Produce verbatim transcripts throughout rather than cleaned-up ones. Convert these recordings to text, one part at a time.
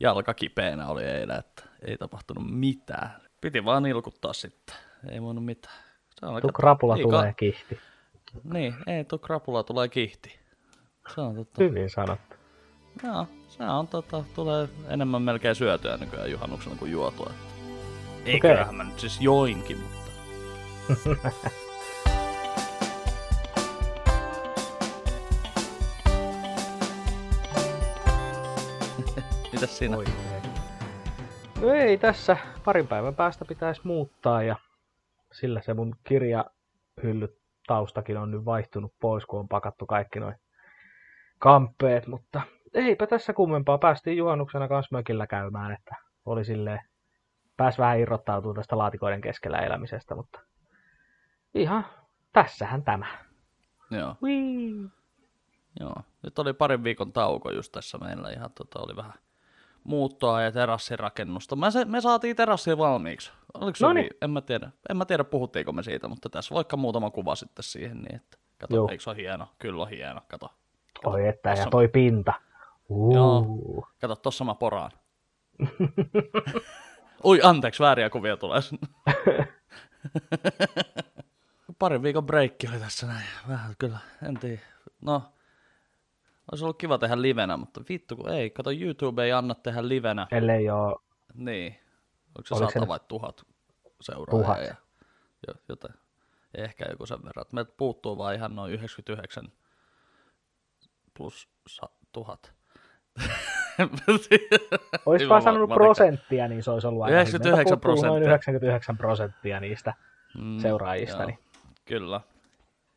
jalka kipeänä oli eilen, että ei tapahtunut mitään. Piti vaan nilkuttaa sitten, ei voinut mitään. Tuu krapula liikaa. Tulee kihti. Niin, ei tuu krapula tulee kihti. Se on totta. Hyvin sanottu. Joo, se on tota, tulee enemmän melkein syötyä nykyään juhannuksena kuin juotua. Eiköhän okay. Mä nyt siis joinkin, mutta... Mitäs siinä? Oikein. No ei tässä. Parin päivän päästä pitäisi muuttaa ja sillä se mun kirjahyllyt taustakin on nyt vaihtunut pois, kun on pakattu kaikki noi kamppeet, mutta eipä tässä kummempaa. Päästiin juhannuksena kans mökillä käymään, että oli silleen, pääs vähän irrottautumaan tästä laatikoiden keskellä elämisestä, mutta ihan tässähän tämä. Joo. Wii. Joo. Nyt oli parin viikon tauko just tässä meillä ihan tota, oli vähän muuttoa ja terassirakennusta. Mä se, me saatiin terassia valmiiksi. Oliko se vi... En mä tiedä. En mä tiedä puhuttiinko me siitä, mutta tässä vaikka muutama kuva sitten siihen niin, että kato, Joo. Eikö se ole hieno? Kyllä on hieno, kato. kato. Oi että tossa ja toi mä... pinta. Uu. Joo. Kato, tossa mä poraan. Oi, anteeksi, vääriä kuvia tulee sinne. Parin viikon breikki oli tässä näin. Vähän kyllä, en tiedä. No, olisi ollut kiva tehdä livenä, mutta vittu kun ei. Kato, YouTube ei anna tehdä livenä. Ellei oo. Niin. Onko se Oliko sata sen... vai tuhat seuraajaa? Tuhat. Ja, joten ehkä joku sen verran. Meiltä puuttuu vaan ihan noin yhdeksänkymmentäyhdeksän plus sa- tuhat. Olis vaan sanonut prosenttia, niin se olisi ollut aina. yhdeksänkymmentäyhdeksän prosenttia. yhdeksänkymmentäyhdeksän prosenttia niistä mm, seuraajista. Niin. Kyllä.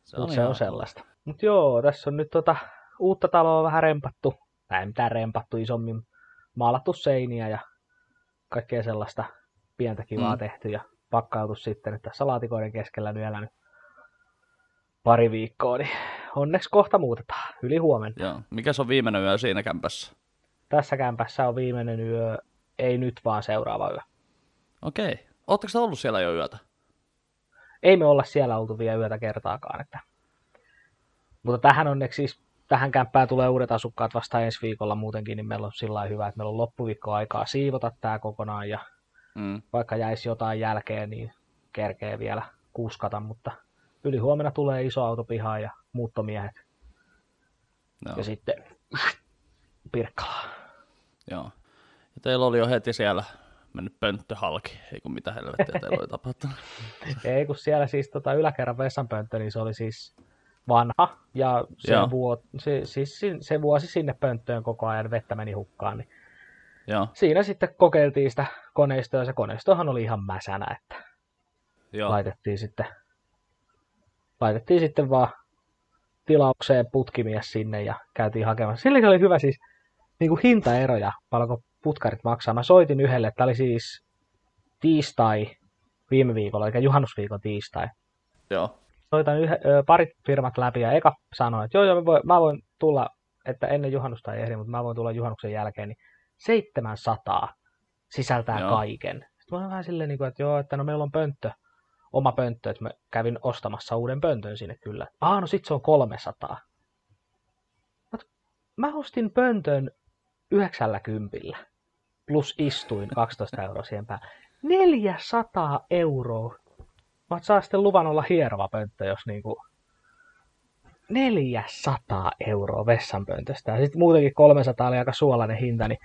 Se on, se on sellaista. Mut joo, tässä on nyt tota uutta taloa vähän rempattu. Tai mitään rempattu, isommin maalattu seiniä ja kaikkea sellaista pientä kivaa mm. tehty ja pakkautu sitten. Että tässä laatikoiden keskellä nyt elänyt pari viikkoa, niin onneksi kohta muutetaan. Yli huomenna. Joo. Mikä se on viimeinen yö siinä kämpässä? Tässä kämpässä on viimeinen yö, ei nyt vaan seuraava yö. Okei. Oletteko te ollut siellä jo yötä? Ei me olla siellä oltu vielä yötä kertaakaan. Että... Mutta tähän onneksi siis, tähän kämppään tulee uudet asukkaat vasta ensi viikolla muutenkin, niin meillä on sillä hyvä, että meillä on loppuviikko aikaa siivota tämä kokonaan. Ja mm. vaikka jäisi jotain jälkeen, niin kerkee vielä kuskata, mutta yli huomenna tulee iso auto pihaan ja muuttomiehet. No. Ja sitten Pirkkalaan. Joo. Ja teillä oli jo heti siellä mennyt pönttö halki, ei kun mitä helvettiä teillä oli tapahtunut. Ei kun siellä siis tota yläkerran vessanpönttö, niin se oli siis vanha ja se, vuo, se, siis, se vuosi sinne pönttöön koko ajan vettä meni hukkaan. Niin Joo. Siinä sitten kokeiltiin sitä koneistoa ja se koneistohan oli ihan mäsänä, että Joo. laitettiin sitten, laitettiin sitten vaan tilaukseen putkimies sinne ja käytiin hakemassa. Silläkin oli hyvä siis niinku hintaeroja, paljonko putkarit maksaa. Mä soitin yhdelle, että oli siis tiistai viime viikolla, eli juhannusviikon tiistai. Joo. Soitan yh- parit firmat läpi ja eka sanoi, että joo, joo mä, voin, mä voin tulla, että ennen juhannusta ei ehdi, mutta mä voin tulla juhannuksen jälkeen, niin seitsemänsataa sisältää joo. kaiken. Sitten mä olin vähän silleen, että joo, että no meillä on pönttö, oma pönttö, että mä kävin ostamassa uuden pöntön sinne kyllä. Ah, no sit se on kolmesataa. Mä ostin pöntön yhdeksänkymmentä plus istuin kaksitoista euroa siihen päälle. neljäsataa euroa. Mä saa sitten luvan olla hierova pönttö, jos niinku... neljäsataa euroa vessanpöntöstä. Ja sitten muutenkin kolmesataa oli aika suolainen hinta, niin...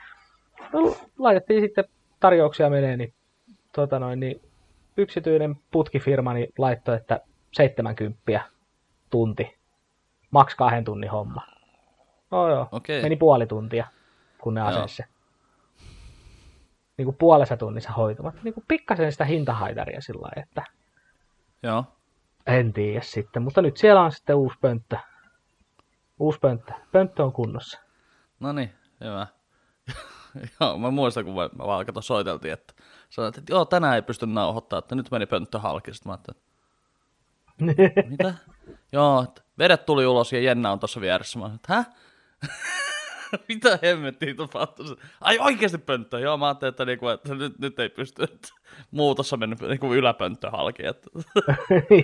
No, laitettiin sitten tarjouksia menee, niin... Tota noin, niin yksityinen putkifirma niin laittoi, että seitsemänkymmentä tunti. Maks kahden tunnin homma. No joo, okay. Meni puoli tuntia, kun ne asensi se. Niin kuin puolessa tunnissa hoituvat. Niin kuin pikkasen sitä hintahaitaria sillä lailla, että... Joo. En tiedä sitten, mutta nyt siellä on sitten uusi pönttö. Uusi pönttö. Pönttö on kunnossa. Noniin, hyvä. Joo, mä muistan, kun mä vaan kato soiteltiin, että... Sanoit, että joo, tänään ei pysty nauhoittamaan, että nyt meni pönttö halki. Sitten mä ajattelin, että... Mitä? Joo, että vedet tuli ulos ja Jenna on tuossa vieressä. Mä ajattelin, että hä? Mitä hemmettiä tapahtui? Ai oikeasti pönttö. Joo, mä ajattelin, että, niinku, että nyt, nyt ei pysty. Että muutossa on mennyt niinku yläpönttö halki.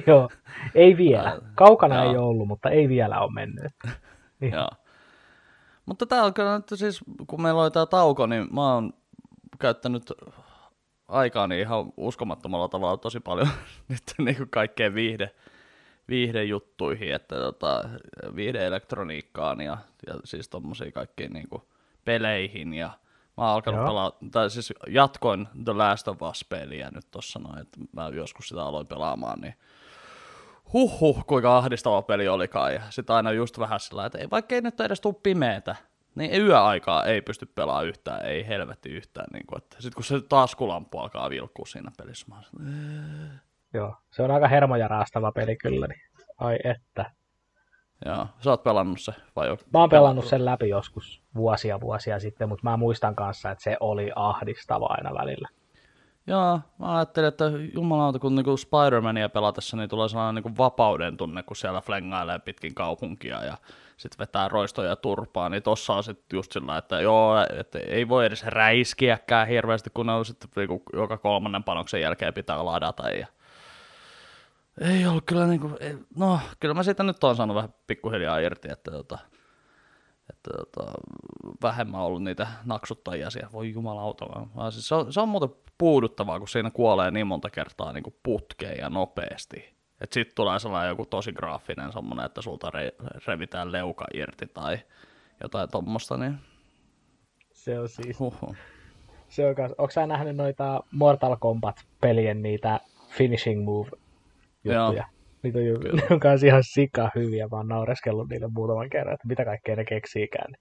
Joo, ei vielä. Kaukana ei ole ollut, mutta ei vielä ole mennyt. Joo. Mutta tää on kyllä nyt siis, kun meillä oli tää tauko, niin mä oon käyttänyt aikaani ihan uskomattomalla tavalla tosi paljon nyt niin kuin kaikkeen viihde, viihdejuttuihin, että tota, viihdeelektroniikkaan ja, ja siis tommosiin kaikkiin niin kuin peleihin ja mä oon alkanut pelaa, tai siis jatkoin The Last of Us-peliä nyt tossa noin, että mä joskus sitä aloin pelaamaan, niin huhhuh, kuinka ahdistava peli olikaan, ja sit aina just vähän sillä, että ei, vaikka ei nyt edes tuu pimeetä, niin yöaikaa ei pysty pelaamaan yhtään, ei helvetti yhtään, niin kun, että sit kun se taskulampu alkaa vilkkuu siinä pelissä, mä olen... Joo, se on aika hermoja raastava peli kyllä, niin ai että. Joo, sä oot pelannut se vai oot? Mä oon pelannut sen läpi joskus vuosia vuosia sitten, mutta mä muistan kanssa, että se oli ahdistava aina välillä. Joo, mä ajattelin, että jumalauta, kun niinku Spider-Mania pelatessa, niin tulee sellainen niinku vapauden tunne, kun siellä flengailee pitkin kaupunkia ja sitten vetää roistoja turpaa, niin tossa on sitten just sillä, että joo, että ei voi edes räiskiäkään hirveästi, kun ne on sitten niinku joka kolmannen panoksen jälkeen pitää ladata ja ei ollut kyllä niinku, no kyllä mä siitä nyt oon saanut vähän pikkuhiljaa irti, että tota, että tota, vähemmän on ollut niitä naksuttajia siellä, voi jumalauta vaan. Siis se, on, se on muuten puuduttavaa, kun siinä kuolee niin monta kertaa niinku putkeen ja nopeasti. Että sit tulee sellainen joku tosi graafinen semmonen, että sulta re, revitään leuka irti tai jotain tommosta, niin... Se on siis... Huhhuh. Se on kans, ootko sä nähnyt noita Mortal Kombat-pelien niitä finishing move? Juttuja. Niitä on, ne on kanssa ihan sika hyviä, mä oon naureskellut niitä muutaman kerran, että mitä kaikkea ne keksiikään.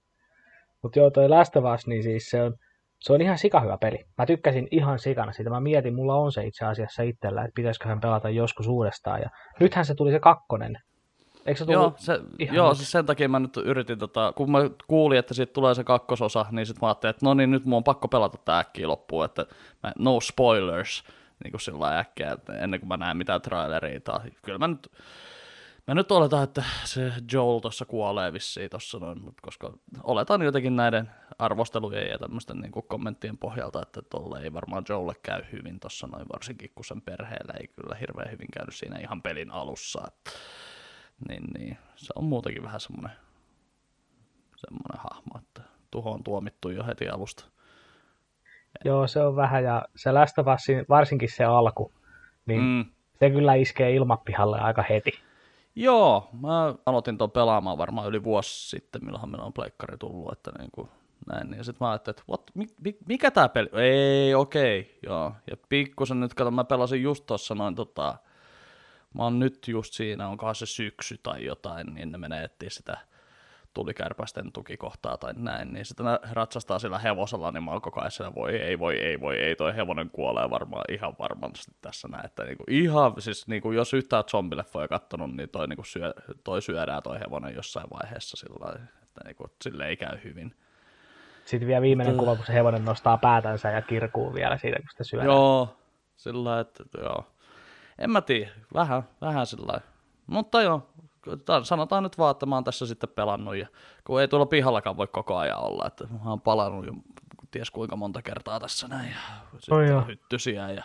Mutta joo, toi Last of Us, niin siis se on, se on ihan sika hyvä peli. Mä tykkäsin ihan sikana siitä, mä mietin, mulla on se itse asiassa itsellä, että pitäisiköhän pelata joskus uudestaan. Ja nythän se tuli se kakkonen. Eikö se tullut joo, se, joo siis sen takia mä nyt yritin, tota, kun mä kuulin, että siitä tulee se kakkososa, niin sit mä ajattelin, että no niin, nyt mun on pakko pelata tää äkkiä loppuun, että mä, no spoilers. Niin kuin sillä äkkiä, että ennen kuin mä näen mitään traileria. Tai... Kyllä mä nyt, mä nyt oletan, että se Joel tuossa kuolee vissiin tuossa noin, koska oletan jotenkin näiden arvostelujen ja tämmöisten niin kuin kommenttien pohjalta, että tolle ei varmaan Joelle käy hyvin tuossa noin, varsinkin kun sen perheellä ei kyllä hirveän hyvin käynyt siinä ihan pelin alussa. Että... Niin, niin, se on muutenkin vähän semmoinen, semmoinen hahmo, että tuho on tuomittu jo heti alusta. Joo, se on vähän, ja se Last of Us, varsinkin se alku, niin mm. se kyllä iskee ilmapihalle aika heti. Joo, mä aloitin tuon pelaamaan varmaan yli vuosi sitten, milloinhan meillä on pleikkari tullut, että niin kuin näin, niin sitten mä ajattelin, että what, mi, mikä tää peli, ei, okei, okay, joo, ja pikkusen nyt, kato, mä pelasin just tuossa noin, tota, mä oon nyt just siinä, onkohan se syksy tai jotain, niin ne menee etsiä sitä tulikärpästen tukikohtaa tai näin, niin sitten ratsastaa sillä hevosella, niin mä oon koko ajan siellä, voi ei, voi ei, voi ei, toi hevonen kuolee varmaan ihan varmasti tässä näin, että niinku ihan, siis niinku jos yhtään zombileffoja kattonut, niin toi, niinku syö, toi syödään toi hevonen jossain vaiheessa sillä lailla, että niinku sille ei käy hyvin. Sitten vielä viimeinen kuva, kun se hevonen nostaa päätänsä ja kirkuu vielä siitä, kun sitä syödään. Joo, sillä lailla, että joo, en mä tiedä, vähän, vähän sillä lailla, mutta joo. Sanotaan nyt vaan, että mä oon tässä sitten pelannut, ja kun ei tuolla pihallakaan voi koko ajan olla, että mä oon palannut jo ties kuinka monta kertaa tässä näin, ja sitten oh hyttysiä ja,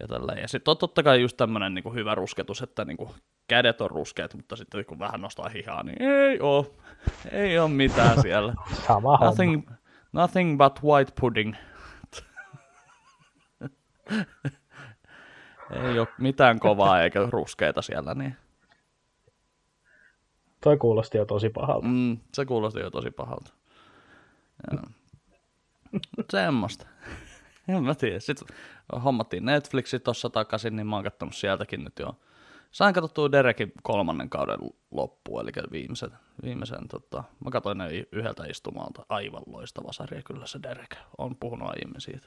ja tälleen. Ja sitten on totta kai just tämmönen niinku hyvä rusketus, että niinku kädet on ruskeat, mutta sitten kun vähän nostaa hihaa, niin ei oo, ei oo mitään siellä. Sama nothing, nothing but white pudding. Ei oo mitään kovaa eikä ruskeita siellä, niin... Toi kuulosti jo tosi pahalta. Mm, se kuulosti jo tosi pahalta. Joo. Semmosta. En mä tiedä. Sitten hommattiin Netflixi tossa takaisin, niin mä oon kattonut sieltäkin nyt jo. Sain katsottua Derekin kolmannen kauden loppuun, eli viimeisen. viimeisen tota, mä katsoin ne yhdeltä istumalta. Aivan loistava sarja, kyllä se Derek. Oon puhunut aiemmin siitä.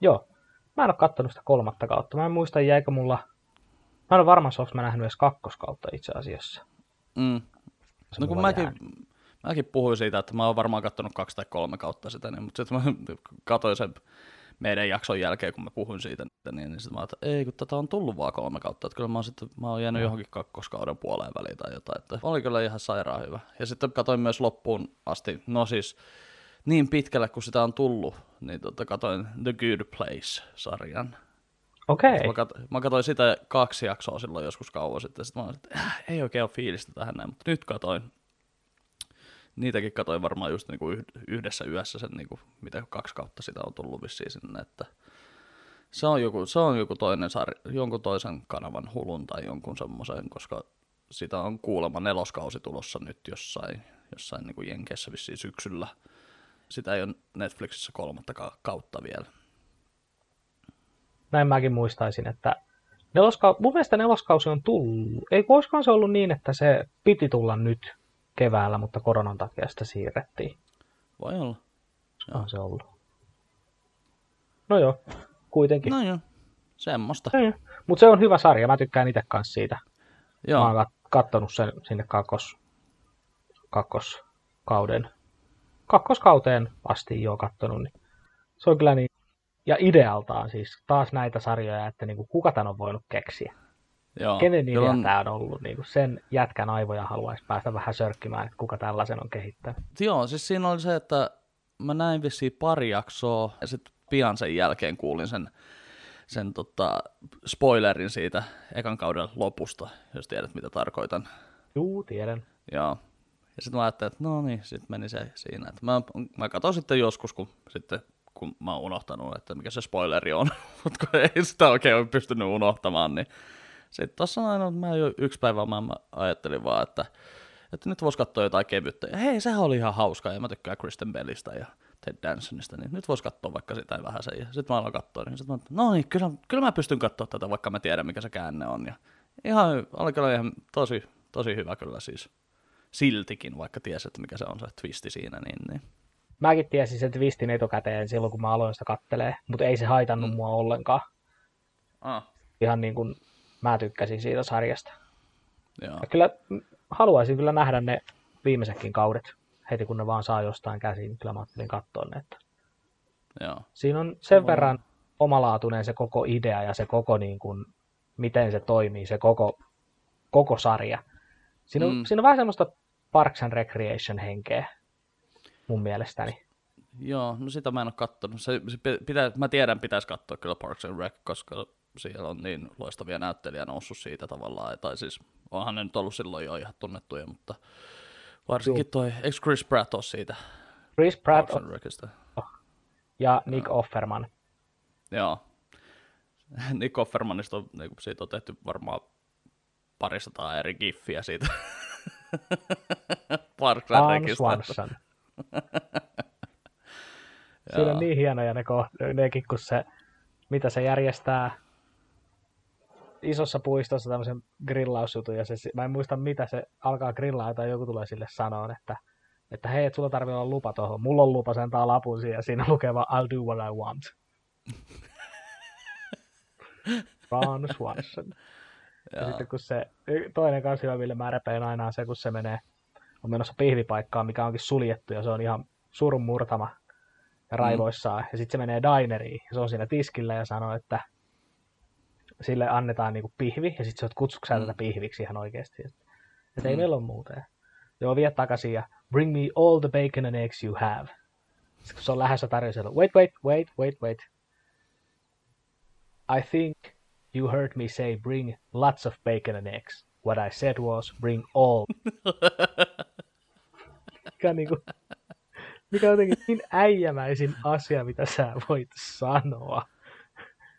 Joo. Mä en oo kattonut sitä kolmatta kautta. Mä en muista, jäikö mulla... Mä en oo varmasti, oonko mä nähnyt edes kakkoskautta itse asiassa. Mm. No kun mäkin, mäkin puhuin siitä, että mä oon varmaan katsonut kaksi tai kolme kautta sitä, niin, mutta sitten mä katsoin sen meidän jakson jälkeen, kun mä puhuin siitä, niin, niin sitten mä ajattelin, että ei, kun tätä on tullut vaan kolme kautta, että kyllä mä oon, sit, mä oon jäänyt johonkin kakkoskauden puoleen väliin tai jotain, että oli kyllä ihan sairaan hyvä. Ja sitten katsoin myös loppuun asti, no siis niin pitkälle kun sitä on tullut, niin tota, katsoin The Good Place-sarjan. Okei. Okay. Mä, kat- mä katsoin sitä kaksi jaksoa silloin joskus kauan sitten, ja sit mä olin, että äh, ei oikein ole fiilistä tähän näin, mutta nyt katsoin. niitäkin katsoin varmaan just niinku yhdessä yössä sen, niinku, mitä kaksi kautta sitä on tullut vissiin sinne, että se on joku, se on joku toinen sarja, jonkun toisen kanavan Hulun tai jonkun semmoisen, koska sitä on kuulemma neloskausi tulossa nyt jossain, jossain niinku Jenkeissä vissiin syksyllä. Sitä ei ole Netflixissä kolmatta kautta vielä. Näin mäkin muistaisin, että neloska... mun mielestä neloskausi on tullut. Ei koskaan se ollut niin, että se piti tulla nyt keväällä, mutta koronan takia sitä siirrettiin. Voi olla. On se ollut. No joo, kuitenkin. No joo, semmoista. No mutta se on hyvä sarja, mä tykkään itse kanssa siitä. Joo. Mä oon kattonut sen sinne kakkos... kakkoskauden. kakkoskauteen asti jo kattonut, niin se on kyllä niin, ja idealtaan siis taas näitä sarjoja, että niinku kuka tämän on voinut keksiä. Joo, kenen idea on... tämä on ollut, niinku sen jätkän aivoja haluaisi päästä vähän sörkkimään, että kuka tällaisen on kehittänyt. Joo, siis siinä oli se, että mä näin vissiin pari jaksoa, ja sitten pian sen jälkeen kuulin sen, sen tota, spoilerin siitä ekan kauden lopusta, jos tiedät mitä tarkoitan. Juu, tiedän. Joo. Ja sitten mä ajattelin, että no niin, sitten meni se siinä. Että mä, mä katson sitten joskus, kun, sitten, kun mä oon unohtanut, että mikä se spoileri on, mutta kun ei sitä oikein ole pystynyt unohtamaan, niin sitten tossa aina, että mä jo yksi päivä mä ajattelin vaan, että, että nyt vois katsoa jotain kevyttä. Ja hei, sehän oli ihan hauskaa, ja mä tykkään Kristen Bellistä ja Ted Dansonista, niin nyt vois katsoa vaikka sitä vähän sen. Ja sitten mä aloin katsoa, niin sitten mä no niin, kyllä, kyllä mä pystyn katsoa tätä, vaikka mä tiedän, mikä se käänne on. Ja ihan, oli kyllä ihan tosi, tosi hyvä kyllä siis. Siltikin, vaikka tiesi, että mikä se on se twisti siinä. Niin, niin. Mäkin tiesin sen twistin etukäteen silloin, kun mä aloin sitä kattelee, mutta ei se haitannut mm. mua ollenkaan. Ah. Ihan niin kuin mä tykkäsin siitä sarjasta. Joo. Ja kyllä haluaisin kyllä nähdä ne viimeisetkin kaudet, heti kun ne vaan saa jostain käsiin, niin kyllä mä ajattelin katsoa ne. Että... Joo. Siinä on sen Mulla... verran omalaatuinen se koko idea ja se koko, niin kuin, miten se toimii, se koko, koko sarja. Siinä on, mm. siinä on vähän semmoista Parks and Recreation-henkeä, mun mielestäni. Joo, no sitä mä en ole kattonut. Se, se pitää, mä tiedän, pitäisi katsoa kyllä Parks and Rec, koska siellä on niin loistavia näyttelijä noussut siitä tavallaan. Tai siis onhan ne nyt ollut silloin jo ihan tunnettuja, mutta varsinkin Juh. toi, eikö Chris Pratt ole siitä? Chris Pratt Parks and Recista. Ja Nick ja. Offerman. Joo. Nick Offermanista on, niin siitä on tehty varmaan parisataa eri giffiä siitä. Parks and Recistä. Siinä on niin hienoja ne koht- nekin, kun se, mitä se järjestää isossa puistossa tämmöisen grillausjutun, ja se, mä en muista mitä se alkaa grillaa, tai joku tulee sille sanoon, että, että hei, et sulla tarvii olla lupa tohon, mulla on lupa, sen tää lapun siihen, ja siinä lukee vaan I'll do what I want. Ron Swanson. Ja, ja sitten kun se toinen kans hyvä, millä mä repein aina, on se, kun se menee, on menossa pihvipaikkaan, mikä onkin suljettu, ja se on ihan surun murtama ja raivoissaan. Mm. Ja sitten se menee dineriin, ja se on siinä tiskillä, ja sanoo, että sille annetaan niinku pihvi, ja sitten se oot kutsuksaa mm. tätä pihviksi ihan oikeesti. Että et mm. ei meillä ole muuten. Joo, vie takaisin, ja bring me all the bacon and eggs you have. Sitten kun se on lähdössä tarjoisella, wait, wait, wait, wait, wait. I think... You heard me say bring lots of bacon and eggs. What I said was bring all. Mikä, niinku, mikä on jotenkin niin äijämäisin asia, mitä sä voit sanoa.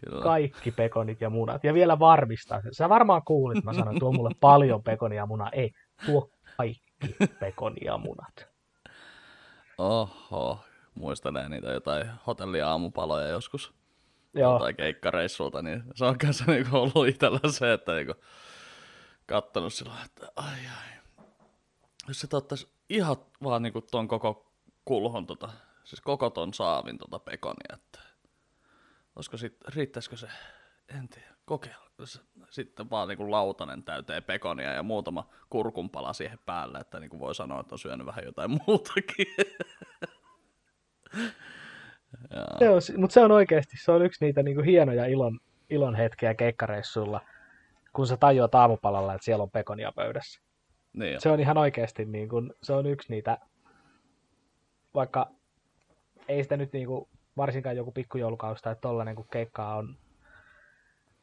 Kyllä. Kaikki pekonit ja munat. Ja vielä varmistaa sen. Sä varmaan kuulit, mä sanoin, tuo mulle paljon pekonia ja munaa. Ei, tuo kaikki pekonia ja munat. Oho, muistan niitä jotain hotellia aamupaloja joskus. Joo. Tai keikkareissulta, niin se on kanssa niinku ollut itsellä se, että niinku kattonut silloin, että ai ai. Jos se ottaisi ihan vaan niinku ton koko kulhon, tota, siis koko ton saavin tota pekonia, että olisiko sit, riittäisikö se, en tiedä, kokeilla. Sitten vaan niinku lautanen täyteen pekonia ja muutama kurkunpala siihen päälle, että niinku voi sanoa, että on syönyt vähän jotain muutakin. Mutta se on oikeasti, se on yksi niitä niinku hienoja ilon, ilon hetkiä keikkareissuilla, kun sä tajuat aamupalalla, että siellä on pekonia pöydässä. Niin se on ihan oikeasti, niinku, se on yksi niitä, vaikka ei sitä nyt niinku, varsinkaan joku pikkujoulukausi tai tollainen, kun keikkaa on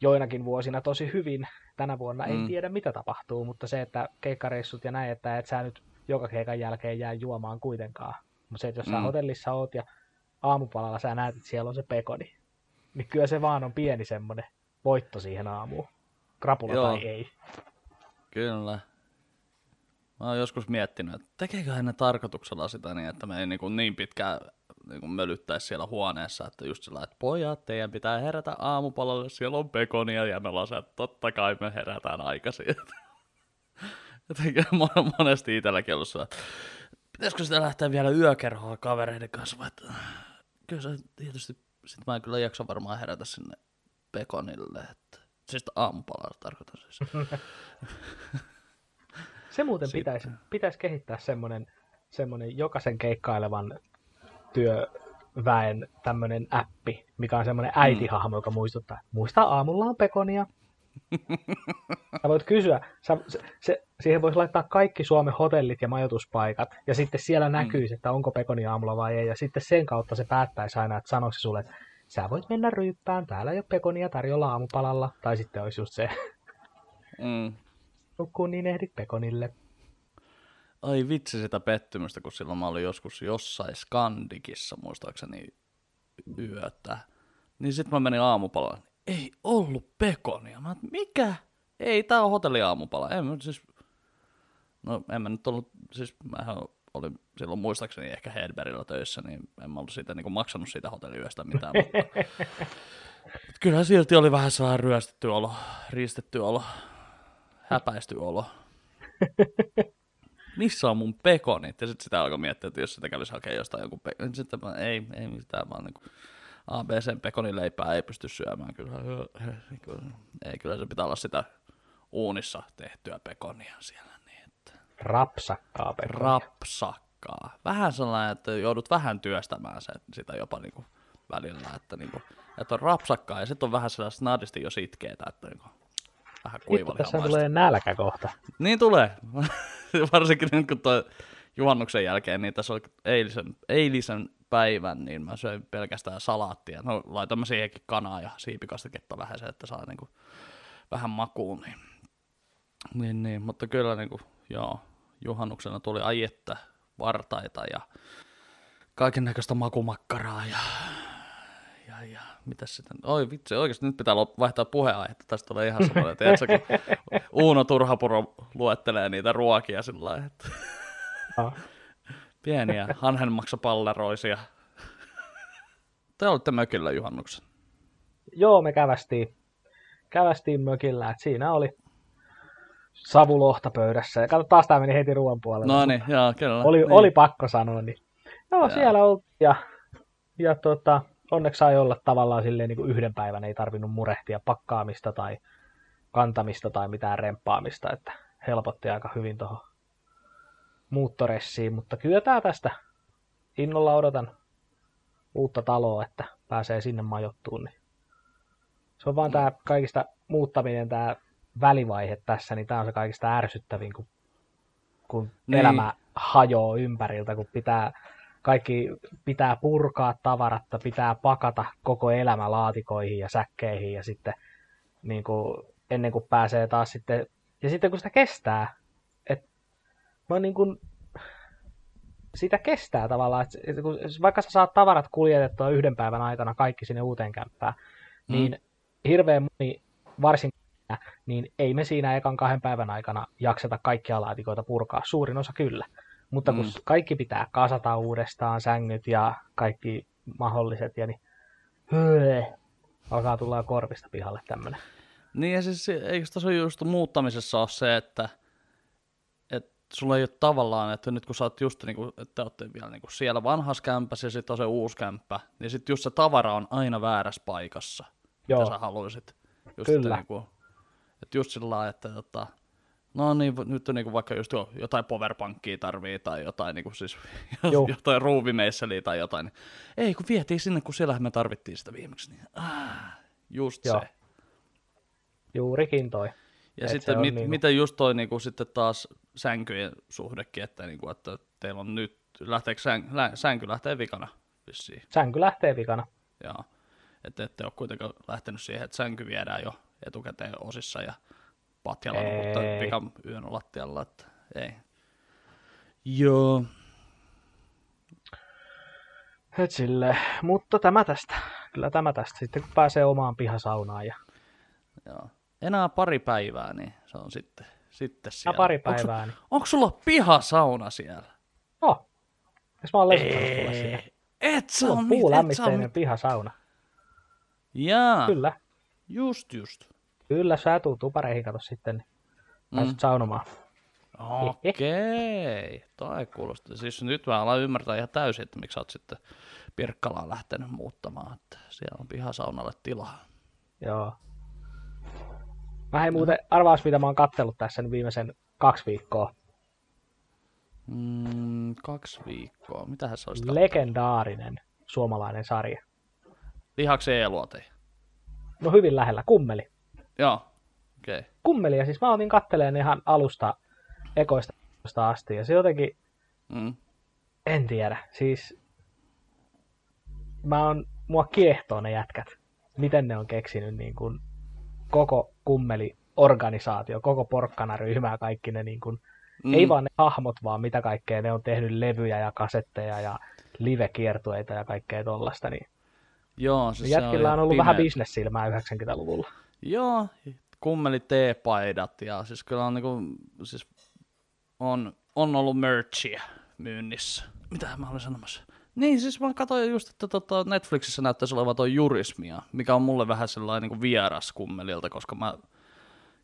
joinakin vuosina tosi hyvin, tänä vuonna mm. ei tiedä mitä tapahtuu, mutta se, että keikkareissut ja näin, että et sä nyt joka keikan jälkeen jää juomaan kuitenkaan. Mutta se, että jos sä mm. hotellissa oot ja aamupalalla sä näet, että siellä on se pekoni, niin kyllä se vaan on pieni semmoinen voitto siihen aamuun. Krapula Joo. tai ei. Kyllä. Mä oon joskus miettinyt, että tekeeköhän ne tarkoituksella sitä niin, että me ei niin, niin pitkään niin mölyttäisi siellä huoneessa, että just sillä, että pojat, teidän pitää herätä aamupalalle, siellä on pekonia ja me laset, että totta kai me herätään aikaisin. Jotenkin monesti itselläkin ollut sillä, että pitäisikö sitä lähteä vielä yökerhoa kavereiden kanssa, että kyllä se tietysti, sit mä en kyllä jaksa varmaan herätä sinne pekonille, että siis aamupalalla tarkoitan siis. Se muuten pitäisi, pitäisi kehittää semmoinen, semmoinen jokaisen keikkailevan työväen tämmöinen appi, mikä on semmoinen äitihahmo, joka muistuttaa, muista aamulla on pekonia. Sä voit kysyä, sä, se, siihen voisi laittaa kaikki Suomen hotellit ja majoituspaikat, ja sitten siellä mm. näkyisi, että onko pekonia aamulla vai ei, ja sitten sen kautta se päättäisi aina, että sanoisi sulle, että sä voit mennä ryyppään, täällä ei ole pekonia tarjolla aamupalalla, tai sitten olisi just se... Mm. Nukkuu niin ehdit pekonille. Ai vitsi sitä pettymystä, kun silloin mä olin joskus jossain Skandikissa, muistaakseni yötä. Niin sit mä menin aamupalaan. Ei ollut pekonia. Mä oot, mikä? Ei, tää on hotelli aamupala. En mä siis... No en mä nyt ollut... Siis mähän olin silloin muistaakseni ehkä Hedbergillä töissä, niin en mä ollut siitä niin kuin maksanut siitä hotelliyöstä mitään. Mutta... Mut kyllähän silti oli vähän sellainen ryöstetty olo, riistetty olo. Häpäisty olo. Missä on mun pekonit? Ja sitten sitä alkoi miettiä, että jos sitä kävisi hakemaan jostain joku pekonit, niin sitten mä, ei, ei mitään, vaan niin A B C pekonileipää ei pysty syömään. Kyllä, ei, kyllä se pitää olla sitä uunissa tehtyä pekonia siellä. Niin että... Rapsakkaa pekonia. Rapsakkaa. Vähän sellainen, että joudut vähän työstämään sen, sitä jopa niin kuin välillä, että, niin kuin, että on rapsakkaa ja sitten on vähän sellaista nadisti jo sitkeetä, että niin kuin, vähän kuivalihamaista. Tässä tulee nälkä kohta. Niin tulee. Varsinkin nyt kun tuo juhannuksen jälkeen, niin tässä oli eilisen, eilisen päivän, niin mä söin pelkästään salaattia. No laitan mä siihenkin kanaa ja siipikastiketta vähän se, että saa niinku vähän makuun. Niin. Niin, niin. Mutta kyllä niinku, joo, juhannuksena tuli aietta, vartaita ja kaiken näköistä makumakkaraa ja... Ja, ja, mitäs sitten? Oi vitsi, oikeasti nyt pitää vaihtaa puheenaihetta. Tästä tulee ihan semmoinen, tiedätkö, kun Uuno Turhapuro luettelee niitä ruokia sillä lailla, että ah. pieniä hanhenmaksapalleroisia. Te olitte mökillä juhannuksen. Joo, me kävästiin, kävästiin mökillä, että siinä oli savulohta pöydässä. Ja kato, taas tämä meni heti ruoan puolelle. No niin, joo, kyllä. Oli, niin. oli pakko sanoa, niin joo, siellä oltiin ja, ja tota... Onneksi sai olla tavallaan silleen niin kuin yhden päivän, ei tarvinnut murehtia pakkaamista tai kantamista tai mitään remppaamista, että helpotti aika hyvin tuohon muuttoressiin, mutta kyllä tää tästä innolla odotan uutta taloa, että pääsee sinne majoittuun. Niin. Se on vaan tää kaikista muuttaminen, tää välivaihe tässä, niin tää on se kaikista ärsyttävin, kun, kun niin. elämä hajoaa ympäriltä, kun pitää... Kaikki pitää purkaa tavaratta, pitää pakata koko elämä laatikoihin ja säkkeihin ja sitten niin kuin, ennen kuin pääsee taas sitten, ja sitten kun sitä kestää, että mä niin kuin, sitä kestää tavallaan, että kun, vaikka sä saat tavarat kuljetettua yhden päivän aikana kaikki sinne uuteen kämppään, mm. niin hirveän moni varsinkin, niin ei me siinä ekan kahden päivän aikana jakseta kaikkia laatikoita purkaa, suurin osa kyllä. Mutta kun mm. kaikki pitää kasata uudestaan, sängyt ja kaikki mahdolliset, ja niin höö, alkaa tulla korvista pihalle tämmöinen. Niin ja siis eikö tässä just muuttamisessa ole se, että, että sulla ei ole tavallaan, että nyt kun sä oot just, niin kuin, että ootte vielä niin kuin siellä vanhas kämpäs ja sitten on se uusi kämppä, niin sitten just se tavara on aina väärässä paikassa, Joo. mitä sä haluisit. Just Kyllä. Niin kuin, että just sillä lailla, että... että No niin, nyt on niinku vaikka just jotain powerpankkia tarvii tai jotain, niinku siis, jotain ruuvimeisseliä tai jotain. Ei, kun vietiin sinne, kun siellähän me tarvittiin sitä viimeksi. Niin. Ah, just Joo. se. Juurikin toi. Ja Et sitten mit, niinku... miten just toi niinku, sitten taas sänkyjen suhdekin, että, niinku, että teillä on nyt, lähteekö sänky, lä, sänky lähtee vikana vissiin? Sänky lähtee vikana. Joo, että ette ole kuitenkaan lähtenyt siihen, että sänky viedään jo etukäteen osissa ja... Patjalla nukuttaa pikan yön lattialla, että ei. Joo. Hötsille. Mutta tämä tästä. Kyllä tämä tästä. Sitten kun pääsee omaan pihasaunaan. Ja... Joo. Enää pari päivää, niin se on sitten, sitten siellä. Enää pari päivää. Onko, niin. Onko sulla pihasauna siellä? Joo. Jos mä oon löytänyt sulle siellä. Et sä on puulämmitteinen pihasauna. Jaa. Kyllä. Just just. Kyllä, sä tuut upareihin, kato sitten. Pääset mm. saunomaan. Okei, toi kuulostaa. Siis nyt mä alan ymmärtää ihan täysin, että miksi sä oot sitten Pirkkalaan lähtenyt muuttamaan, että siellä on pihasaunalle tilaa. Joo. Mä en muuten arvaas, mitä mä oon katsellut tässä viimeisen kaksi viikkoa. Mm, kaksi viikkoa, mitähän sä olisit kattellut? Legendaarinen suomalainen sarja. Lihaksen eluotei. No hyvin lähellä, Kummeli. Joo, okei. Okay. Kummeli, ja siis mä otin katteleen ihan alusta ekoista asti, ja se jotenkin, mm. en tiedä, siis mä oon, mua kiehtoo ne jätkät, miten ne on keksinyt niin kun koko Kummeli-organisaatio, koko porkkanaryhmää, kaikki ne niin kun, mm. ei vaan ne hahmot, vaan mitä kaikkea, ne on tehnyt levyjä ja kasetteja ja live-kiertueita ja kaikkea tollasta, niin joo, siis jätkillä on ollut pimeä. Vähän bisnessilmää yhdeksänkymmentäluvulla. Joo, Kummeli T-paidat ja siis kyllä on niinku, siis on, on ollut merchia myynnissä. Mitä mä olin sanomassa? Niin, siis mä katsoin just, että tota Netflixissä näyttäisi olevan toi Jurismia, mikä on mulle vähän sellainen niinku vieras Kummelilta, koska mä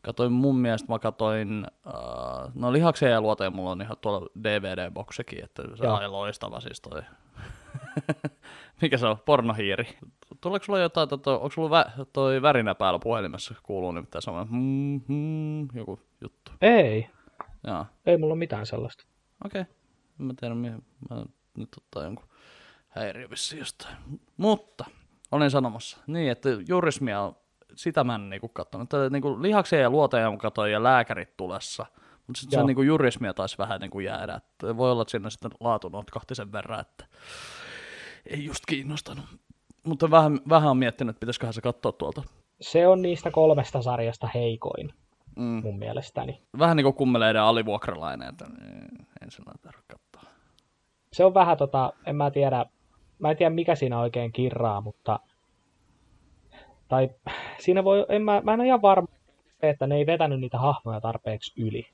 katsoin mun mielestä, mä katsoin, uh, no Lihaksen ja luoteen mulla on ihan tuolla D V D-boksikin, että se on aivan loistava siis toi. Mikä se on? Pornohiiri. Tuleeko sulla jotain, tota, onko sulla vä- toi värinä päällä puhelimessa? Kuuluu nimittäin semmoinen hmm, hmm, joku juttu. Ei. Jaa. Ei mulla ole mitään sellaista. Okei. Okay. Mä tiedän, mihin mä nyt ottaa jonkun häiriövissi jostain. Mutta, olin sanomassa. Niin, että Jurismia, sitä mä en niinku katsonut. Niinku Lihaksia ja luoteja mä katsoin ja Lääkärit tulessa. Mutta sitten se niinku Jurismia taisi vähän niinku jäädä. Et voi olla, että siinä sitten laatu notkahti sen verran, että... Ei just kiinnostanut, mutta vähän, vähän on miettinyt, että pitäisiköhän se katsoa tuolta. Se on niistä kolmesta sarjasta heikoin, mm. mun mielestäni. Vähän niin kuin Kummeleiden alivuokralainen, että en sen tarvitse katsoa. Se on vähän tota, en mä tiedä, mä en tiedä mikä siinä oikein kirraa, mutta... Tai siinä voi, en mä, mä en ole ihan varma, että ne ei vetänyt niitä hahmoja tarpeeksi yli.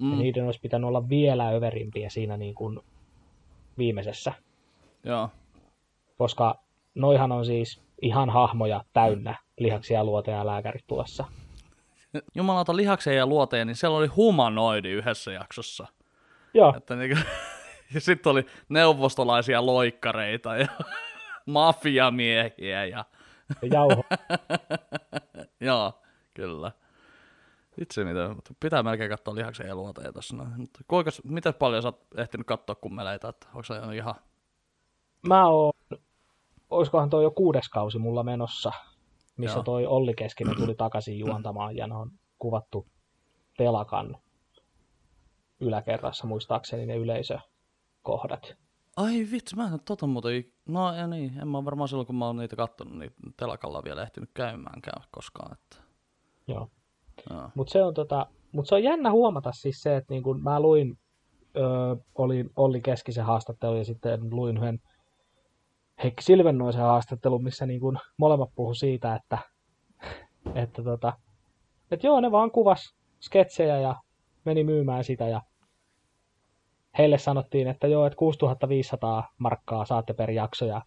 Mm. Niiden olisi pitänyt olla vielä överimpiä siinä niin kuin viimeisessä. Joo. Koska noihan on siis ihan hahmoja täynnä, Lihaksia, luoteja ja Lääkärit tulessa. Jumalauta, Lihaksia ja luoteja, niin siellä oli humanoidi yhdessä jaksossa. Joo. Että niin kuin, ja sitten oli neuvostolaisia loikkareita ja mafiamiehiä. Ja, ja jauho. Joo, kyllä. Itse mitä, pitää melkein katsoa Lihaksia ja luoteja tuossa. Kuinka, mitä paljon sä oot ehtinyt katsoa Kummeleita? Että onko se ihan... Mä oon, oiskohan toi jo kuudes kausi mulla menossa, missä Joo. toi Olli Keskinen tuli takaisin juontamaan ja ne on kuvattu Telakan yläkerrassa, muistaakseni ne yleisökohdat. Ai vitsi, mä en ole tota muuten, no ja niin, en mä varmaan silloin kun mä oon niitä kattonut, niin Telakalla vielä ehtinyt käymäänkään koskaan. Että... Joo, Joo. mutta se, tota, mut se on jännä huomata siis se, että niin kun mä luin, ö, olin Olli Keskisen haastattelu ja sitten luin yhden Heikki Silvennoisen haastattelun, missä niin kuin molemmat puhu siitä, että, että, tota, että joo, ne vaan kuvas sketsejä ja meni myymään sitä. Ja heille sanottiin, että joo, että kuusituhatta viisisataa markkaa saatte per jakso ja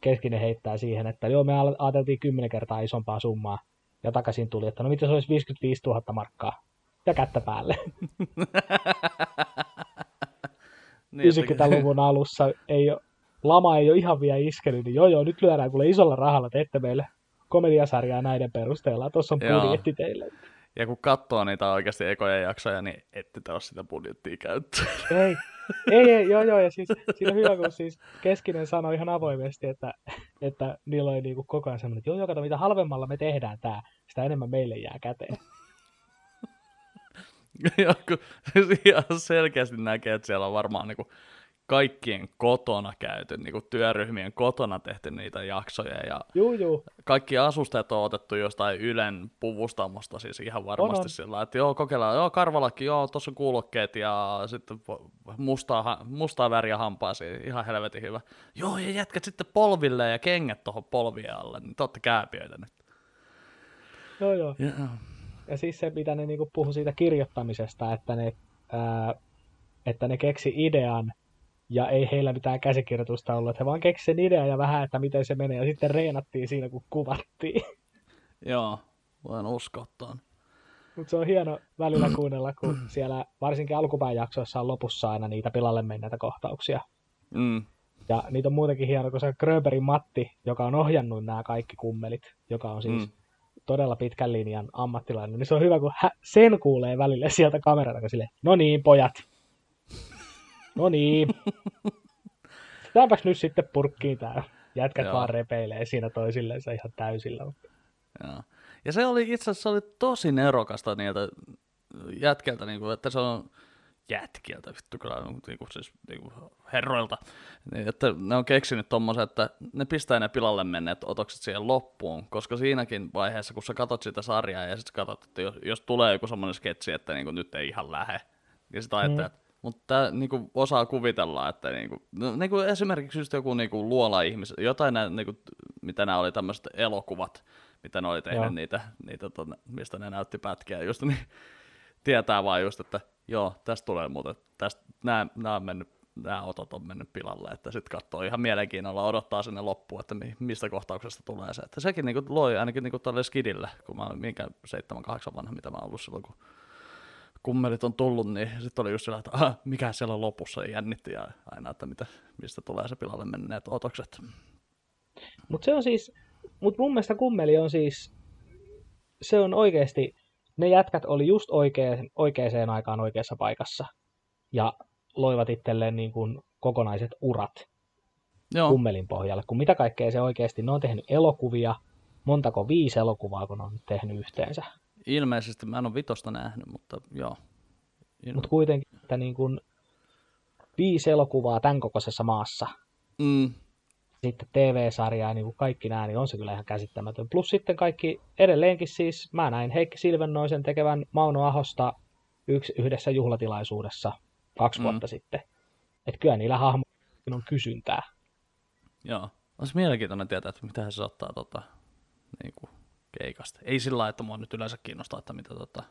Keskinen heittää siihen, että joo, me ajateltiin kymmenen kertaa isompaa summaa. Ja takaisin tuli, että no mitä se olisi viisikymmentäviisituhatta markkaa ja kättä päälle. yhdeksänkymmentäluvun alussa ei ole. Lama ei ole ihan vielä iskenyt, niin joo joo, nyt lyödään kuule isolla rahalla, teette meille komediasarjaa näiden perusteella, tuossa on joo. budjetti teille. Ja kun katsoo niitä oikeasti ekoja jaksoja, niin ette te ole sitä budjettia käyttöön. Ei, ei, ei, joo joo, ja siis siinä hyvä, kun siis Keskinen sanoi ihan avoimesti, että, että niillä oli niin kuin koko ajan sellainen, että joo joo, kato, mitä halvemmalla me tehdään tämä, sitä enemmän meille jää käteen. Joo, kun ihan selkeästi näkee, että siellä on varmaan niin kuin kaikkien kotona käyty, niin kuin työryhmien kotona tehty niitä jaksoja, ja juu, juu. kaikki asustajat on otettu jostain Ylen puvustamosta, siis ihan varmasti Onan. sillä, että joo, kokeillaan, joo, Karvalakki, joo, tuossa kuulokkeet, ja sitten mustaa, mustaa väriä hampaisiin, ihan helvetin hyvä. Joo, ja jätkät sitten polville ja kengät tuohon polvien alle, niin te ootte kääpiöitä nyt. Joo, joo. Yeah. Ja siis se, mitä ne niinku puhui siitä kirjoittamisesta, että ne, ää, että ne keksi idean, ja ei heillä mitään käsikirjoitusta ollut, että he vaan keksi sen idean ja vähän, että miten se menee, ja sitten reenattiin siinä, kun kuvattiin. Joo, voin uskoa tuon. Mutta se on hieno välillä kuunnella, kun siellä varsinkin alkupään jaksoissa on lopussa aina niitä pilalle menneitä kohtauksia. Mm. Ja niitä on muutenkin hieno, koska Grönbergin Matti, joka on ohjannut nämä kaikki kummelit, joka on siis mm. todella pitkän linjan ammattilainen, niin se on hyvä, kun hä- sen kuulee välillä sieltä kameralta, kun silleen, no niin pojat, no niin. Sitäänpäks nyt sitten purkkiin tää. Jätkät Joo. vaan repeilee siinä toisilleensa ihan täysillä. Joo. Ja se oli itse asiassa oli tosi nerokasta niiltä jätkiltä, niin kuin, että se on jätkiltä, vittu kyllä, niin kuin, siis niin kuin herroilta. Niin, että ne on keksinyt tommosen, että ne pistää ne pilalle menneet otokset siihen loppuun, koska siinäkin vaiheessa, kun sä katot sitä sarjaa ja sit katot, että jos, jos tulee joku semmoinen sketsi, että niin kuin, nyt ei ihan lähe, niin sit ajattelee, mm. Mutta niinku osaa kuvitella, että niinku, no, niinku esimerkiksi just joku niinku luola-ihmis, jotain nää, niinku, mitä nämä oli tämmöiset elokuvat, mitä ne oli tehnyt joo. niitä, niitä tonne, mistä ne näytti pätkiä just, niin tietää vaan just, että joo, tästä tulee muuten, tästä nämä, nämä, on mennyt, nämä otot on mennyt pilalle, että sit katsoo ihan mielenkiinnolla, odottaa sinne loppuun, että mi, mistä kohtauksesta tulee se, että sekin niinku loi ainakin niinku tälle skidille, kun mä olin minkä seitsemän kahdeksan vanha, mitä mä oon ollut silloin, kun kummelit on tullut, niin sitten oli just sillä, että ah, mikä siellä on lopussa, jännitti ja aina, että mitä, mistä tulee se pilalle menneet otokset. Mutta se on siis, mut mun mielestä kummeli on siis, se on oikeasti, ne jätkät oli just oikeaan, oikeaan aikaan oikeassa paikassa ja loivat itselleen niin kuin kokonaiset urat Joo. kummelin pohjalle, kun mitä kaikkea se oikeasti, ne on tehnyt elokuvia, montako viisi elokuvaa, kun on tehnyt yhteensä. Ilmeisesti, mä en ole vitosta nähnyt, mutta joo. Mutta kuitenkin, että niin kun viisi elokuvaa tämän kokoisessa maassa, mm. sitten T V-sarjaa ja niin kaikki nämä, niin on se kyllä ihan käsittämätön. Plus sitten kaikki, edelleenkin siis, mä näin Heikki Silvennoisen tekevän Mauno Ahosta yksi yhdessä juhlatilaisuudessa kaksi mm. vuotta sitten. Että kyllä niillä hahmoilla on kysyntää. Joo, olisi mielenkiintoinen tietää, että mitähän se ottaa tota, niin kuin keikasta. Ei sillä lailla, että mua nyt yleensä kiinnostaa, että mitä, tota,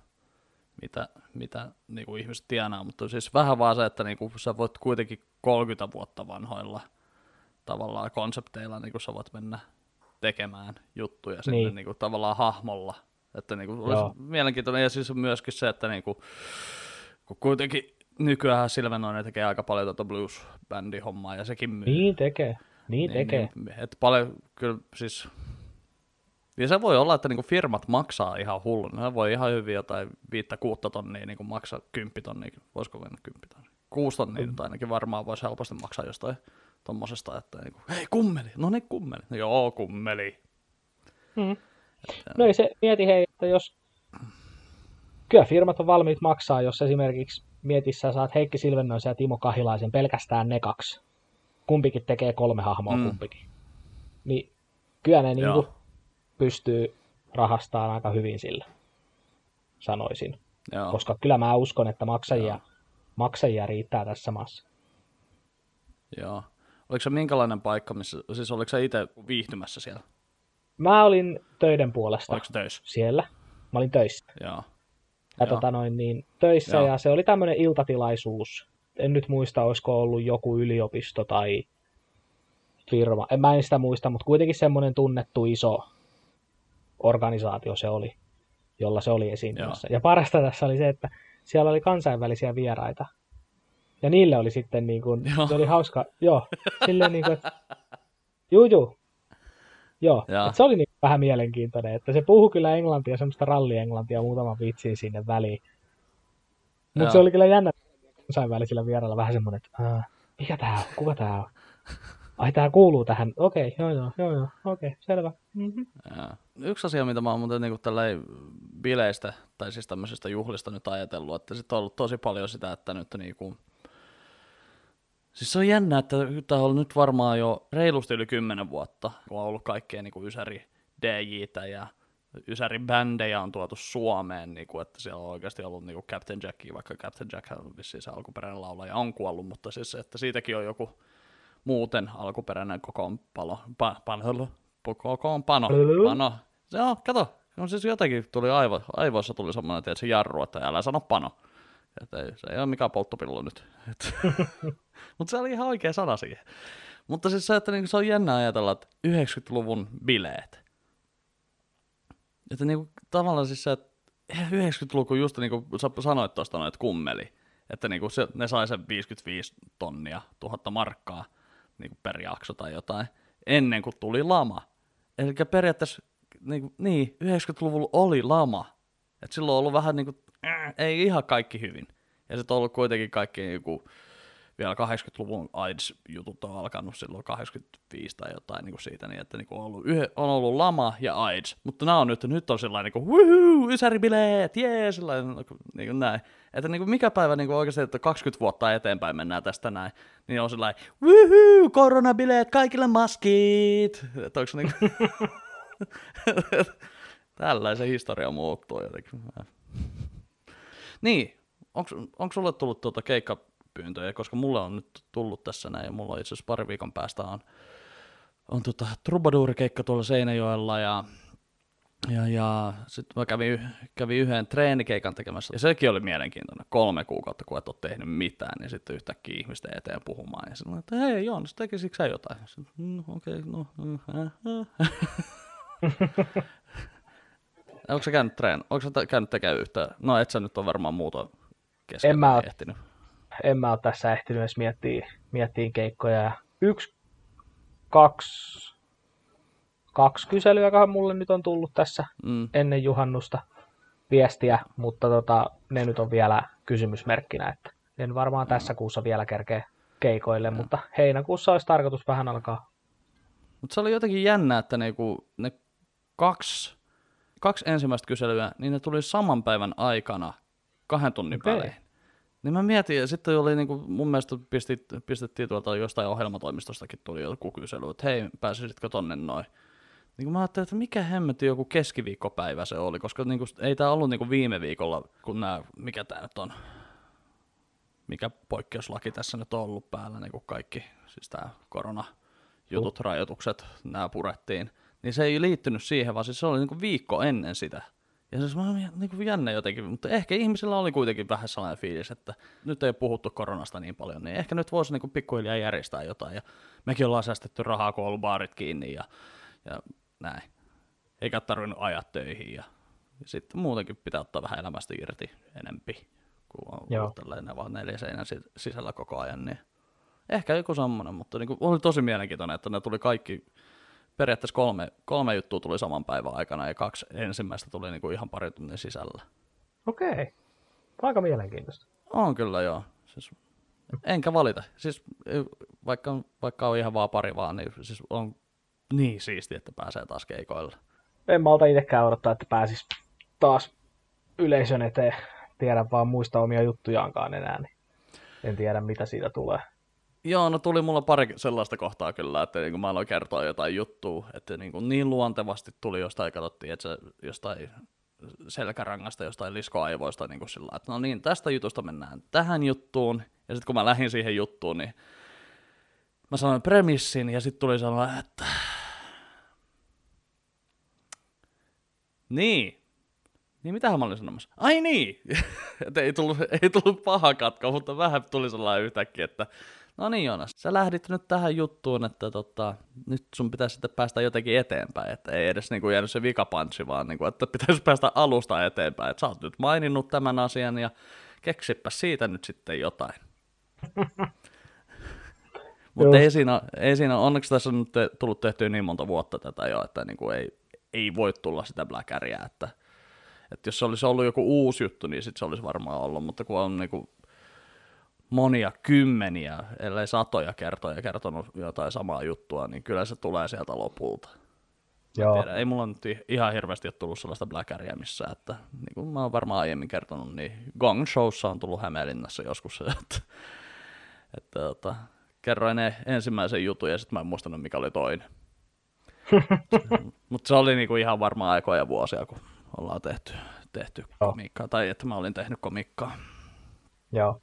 mitä, mitä niin kuin ihmiset tienaa, mutta siis vähän vaan se, että niin kuin sä voit kuitenkin kolmekymmentä vuotta vanhoilla tavallaan konsepteilla niin kuin sä voit mennä tekemään juttuja niin. Sinne niin kuin, tavallaan hahmolla. Että niin kuin, olisi mielenkiintoinen ja siis myöskin se, että niin kuin, kun kuitenkin nykyään Silvennoinen tekee aika paljon tuota blues-bändihommaa ja sekin myy. Niin tekee, niin, niin tekee. Niin, että paljon kyllä siis... Ja se voi olla, että niinku firmat maksaa ihan hullun. Ne voi ihan hyvin jotain viittä kuutta tonnia niinku maksaa kymppitonnia. Voisiko mennä kymppitonnia? Kuusi tonnia mm. ainakin varmaan voisi helposti maksaa jostain tommosesta, että niinku, hei kummeli, no niin kummeli. No, joo kummeli. Mm. Että, no ei se, mieti hei, että jos kyllä firmat on valmiit maksaa, jos esimerkiksi mietissä saat Heikki Silvennoisen ja Timo Kahilaisen pelkästään ne kaksi. Kumpikin tekee kolme hahmoa mm. kumpikin. Niin kyllä ne niinku... Joo. pystyy rahastamaan aika hyvin sillä, sanoisin. Joo. Koska kyllä mä uskon, että maksajia, maksajia riittää tässä maassa. Joo. Oliko se minkälainen paikka, missä, siis oliko sä itse viihtymässä siellä? Mä olin töiden puolesta. Oliko töissä? Siellä. Mä olin töissä. Joo. Ja Joo. Tota noin, niin, töissä, Joo. ja se oli tämmöinen iltatilaisuus. En nyt muista, olisiko ollut joku yliopisto tai firma. En, mä en sitä muista, mutta kuitenkin semmoinen tunnettu iso organisaatio se oli, jolla se oli esiintymässä. Ja parasta tässä oli se, että siellä oli kansainvälisiä vieraita. Ja niille oli sitten niin kuin, se oli hauska, joo, silleen niin kuin, että juu, juu. Joo, että se oli niin vähän mielenkiintoinen, että se puhui kyllä englantia, semmoista rallienglantia muutaman vitsin sinne väliin. Mutta se oli kyllä jännä kansainvälisillä vierailla vähän semmoinen, että mikä tää on, kuka tää on? Ai, tämä kuuluu tähän. Okei, joo, joo, joo, joo. Okei, selvä. Mm-hmm. Yksi asia, mitä mä oon muuten niin tälläin bileistä, tai siis tämmöisistä juhlista nyt ajatellut, että sitten on ollut tosi paljon sitä, että nyt niin kuin, Siis se on jännä, että tämä on ollut nyt varmaan jo reilusti yli kymmenen vuotta, kun on ollut kaikkea niin kuin Ysäri-D J:tä ja Ysäri-bändejä on tuotu Suomeen, niin kuin, että siellä on oikeasti ollut niin kuin Captain Jackia, vaikka Captain Jack on vissiin se alkuperäinen laulaja, on kuollut, mutta siis että siitäkin on joku muuten alkuperäinen kokoonpano. Pa, pano, kokoonpano. Pano. Se on, kato, on siis jotenkin tuli aivo, aivoissa tuli semmoinen tietysti jarru, että älä sano pano. Että ei, se ei ole mikään polttopillu nyt. Mutta se oli ihan oikea sana siihen. Mutta siis se, että niinku, se on jännä ajatella, että yhdeksänkymmentäluvun bileet. Että niinku, tavallaan siis se, että yhdeksänkymmentäluku just niin kuin sä sanoit tuosta noin, että kummeli. Että niinku, se, ne sai sen viisikymmentäviisi tonnia, tuhatta markkaa niinku per jakso tai jotain, ennen kuin tuli lama. Eli periaatteessa niinku, niin, yhdeksänkymmentäluvulla oli lama. Et silloin on ollut vähän niin kuin, äh, ei ihan kaikki hyvin. Ja sitten on ollut kuitenkin kaikki niin kuin, vielä kahdeksankymmentäluvun AIDS-jutut on alkanut silloin kahdeksankymmentäviisi tai jotain niin kuin siitä, niin että niin kuin on, ollut yhe, on ollut lama ja AIDS. Mutta nämä on nyt, nyt on sellainen niin kuin, wuhuu, ysäribileet, jee, sellainen niin kuin näin. Että niin kuin mikä päivä niin kuin oikeasti, että kaksikymmentä vuotta eteenpäin mennään tästä näin, niin on sellainen, wuhuu, koronabileet, kaikille maskit. Että onko se niin kuin... Tällaisen historia muuttuu jotenkin. Niin, onko sulle tullut tuota keikkapyyntöjä, koska mulle on nyt tullut tässä näin, ja mulla on itse asiassa pari viikon päästä on, on tuota, Trubaduurikeikka tuolla Seinäjoella, ja, ja, ja sitten mä kävin, kävin yhden treenikeikan tekemässä, ja sekin oli mielenkiintoinen, kolme kuukautta kun et ole tehnyt mitään, niin sitten yhtäkkiä ihmisten eteen puhumaan, ja sanoin, että hei Joonas, tekisikö sä jotain? No okei, okay, no, äh, äh. Onko sä käynyt treen? Onko sä käynyt tekemään yhtään? No et sä nyt ole varmaan muuta keskellä ehtinyt. En mä ole tässä ehtinyt edes miettiä, miettiä keikkoja. Yksi, kaksi, kaksi kyselyäköhän mulle nyt on tullut tässä mm. ennen juhannusta viestiä, mutta tota, ne nyt on vielä kysymysmerkkinä. Että en varmaan mm. tässä kuussa vielä kerkeä keikoille, mm. mutta heinäkuussa olisi tarkoitus vähän alkaa. Mutta se oli jotenkin jännä, että niinku, ne kaksi... Kaksi ensimmäistä kyselyä, niin ne tuli saman päivän aikana kahden tunnin okay. välein. Niin mä mietin, ja sitten oli niin kuin mun mielestä pistettiin, pistettiin tuolta jostain ohjelmatoimistostakin tuli joku kysely, että hei, pääsisitkö tonne noin. Niin mä ajattelin, että mikä hemmetti joku keskiviikkopäivä se oli, koska niin kuin, ei tää ollut niin kuin viime viikolla, kun nää, mikä tää nyt on, mikä poikkeuslaki tässä nyt on ollut päällä, niin kuin kaikki, siis tää koronajutut, rajoitukset, nää purettiin. Niin se ei liittynyt siihen, vaan siis se oli niinku viikko ennen sitä. Ja se siis oli niinku jännä jotenkin, mutta ehkä ihmisillä oli kuitenkin vähän sellainen fiilis, että nyt ei ole puhuttu koronasta niin paljon, niin ehkä nyt voisi niinku pikkuhiljaa järjestää jotain. Ja mekin ollaan säästetty rahaa, kun on ollut baarit kiinni ja, ja näin. Eikä tarvinnut ajaa töihin. Ja, ja sitten muutenkin pitää ottaa vähän elämästä irti enempi, kun on ollut tällainen vaan neljä seinän sisällä koko ajan. Niin ehkä joku semmoinen, mutta niinku oli tosi mielenkiintoinen, että ne tuli kaikki... Periaatteessa kolme, kolme juttua tuli saman päivän aikana ja kaksi ensimmäistä tuli niinku ihan pari tunnin sisällä. Okei. Aika mielenkiintoista. On kyllä joo. Siis, enkä valita. Siis, vaikka, vaikka on ihan vaan pari vaan, niin siis on niin siistiä, että pääsee taas keikoille. En malta itsekään odottaa, että pääsis taas yleisön eteen. Tiedän vaan muista omia juttujaankaan enää. Niin en tiedä, mitä siitä tulee. Joo, no tuli mulla pari sellaista kohtaa kyllä, että niin mä aloin kertoa jotain juttua, että niin, niin luontevasti tuli jostain, katsottiin, että se jostain selkärangasta, jostain liskoaivoista, niin kuin sillä, että no niin, tästä jutusta mennään tähän juttuun, ja sitten kun mä lähdin siihen juttuun, niin mä sanoin premissin, ja sitten tuli sellainen, että niin, niin mitähän mä olin sanomassa? Ai niin! Että ei tullut, ei tullut paha katko, mutta vähän tuli sellainen yhtäkkiä, että no niin Joonas, sä lähdit nyt tähän juttuun, että tota, nyt sun pitäisi sitten päästä jotenkin eteenpäin, että ei edes niinku jäänyt se vikapantsi, vaan niinku, että pitäisi päästä alusta eteenpäin, että sä oot nyt maininnut tämän asian ja keksipä siitä nyt sitten jotain. Mutta ei siinä, ei siinä, onneksi tässä on nyt te, tullut tehtyä niin monta vuotta tätä jo, että niinku ei, ei voi tulla sitä bläkäriä, että, että jos se olisi ollut joku uusi juttu, niin sit se olisi varmaan ollut, mutta kun on niinku monia kymmeniä, ellei satoja kertoja kertonut jotain samaa juttua, niin kyllä se tulee sieltä lopulta. Tiedä, ei mulla nyt ihan hirveästi ole tullut sellaista bläkäriä missään, että niin kuin mä oon varmaan aiemmin kertonut, niin Gong Showssa on tullut Hämeenlinnassa joskus, että, että, että kerroin ensimmäisen jutun ja sitten mä en muistanut, mikä oli toinen. Mutta se oli niinku ihan varmaan aikoja vuosia, kun ollaan tehty, tehty oh. komiikkaa, tai että mä olin tehnyt komiikkaa. Joo.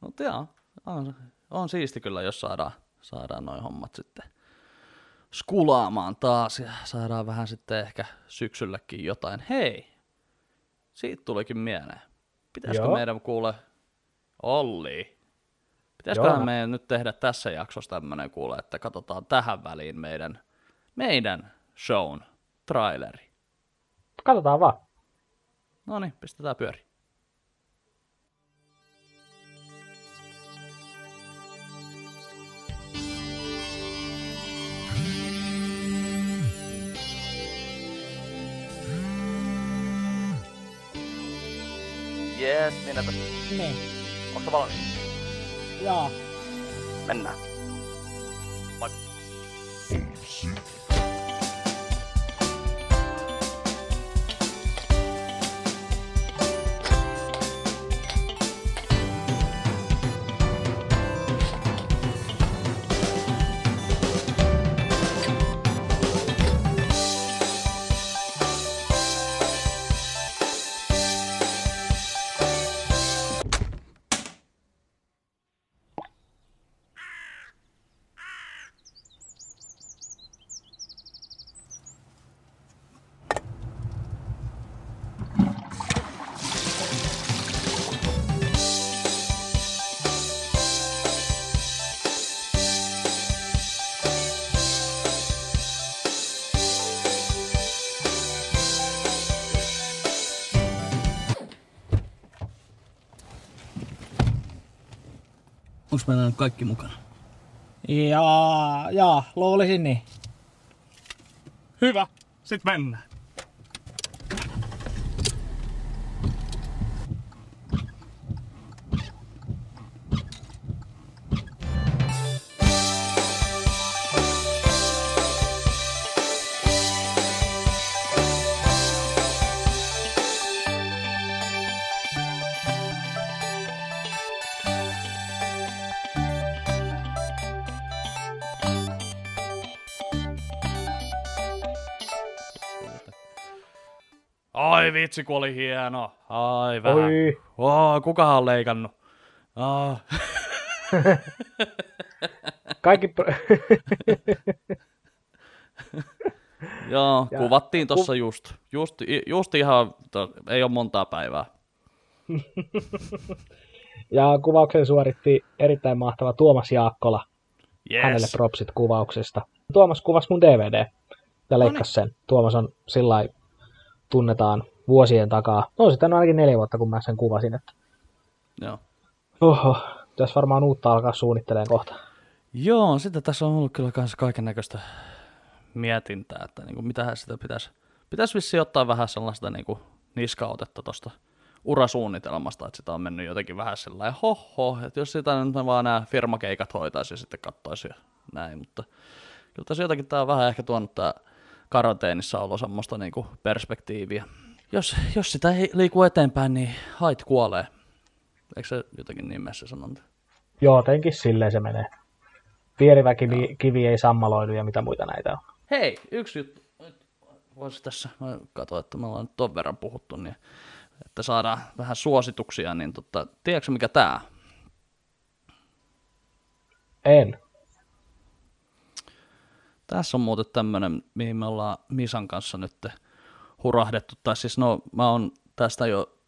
Mutta joo, on, on siisti kyllä, jos saadaan, saadaan noi hommat sitten skulaamaan taas ja saadaan vähän sitten ehkä syksylläkin jotain. Hei, siitä tulikin mieleen. Pitäisikö joo. meidän kuule Olli? Pitäisiköhän meidän nyt tehdä tässä jaksossa tämmöinen kuule, että katsotaan tähän väliin meidän, meidän shown traileri. Katsotaan vaan. No niin, pistetään pyöriin. Jees, minä tässä. Niin. Onko sä valmis? Joo. Mennään. Moi. Onks meillä nyt kaikki mukana? Jaa, jaa, luulisin niin. Hyvä, sit mennään. Ai vitsi, kun oli hieno. Ai vähän. Oi. Wow, kukahan on leikannut? Ah. Kaikki... Pro- Joo, ja. Kuvattiin tossa just. Just, just ihan, to, ei ole montaa päivää. Ja kuvauksen suoritti erittäin mahtava Tuomas Jaakkola. Yes. Hänelle propsit kuvauksesta. Tuomas kuvasi mun D V D ja leikkasi sen. Tuomas on sillai... tunnetaan vuosien takaa. No sitten on ainakin neljä vuotta, kun mä sen kuvasin. Että... Joo. Oho, pitäisi varmaan uutta alkaa suunnittelemaan kohta. Joo, sitä tässä on ollut kyllä myös kaikennäköistä mietintää, että niin kuin mitähän sitä pitäisi. Pitäisi vissiin ottaa vähän sellaista niin kuin niskaotetta tuosta urasuunnitelmasta, että sitä on mennyt jotenkin vähän sellainen hoho, että jos sitä nyt vaan nämä firmakeikat hoitaisi ja sitten katsoisi ja näin, mutta kyllä tässä jotakin tämä on vähän ehkä tuonut tämä karanteenissa on ollut semmoista niinku perspektiiviä. Jos, jos sitä ei liiku eteenpäin, niin hait kuolee. Eikö se jotenkin niin mene se sanonta? Joo, jotenkin silleen se menee. Vierivä kivi, kivi ei sammaloidu ja mitä muita näitä on. Hei, yksi juttu. Voisi tässä, mä katsoin, että me ollaan nyt ton verran puhuttu, niin että saadaan vähän suosituksia, niin tota, tiedätkö mikä tää? En. Tässä on muuten tämmönen, mihin me ollaan Misan kanssa nyt hurahdettu, tai siis no mä oon tästä jo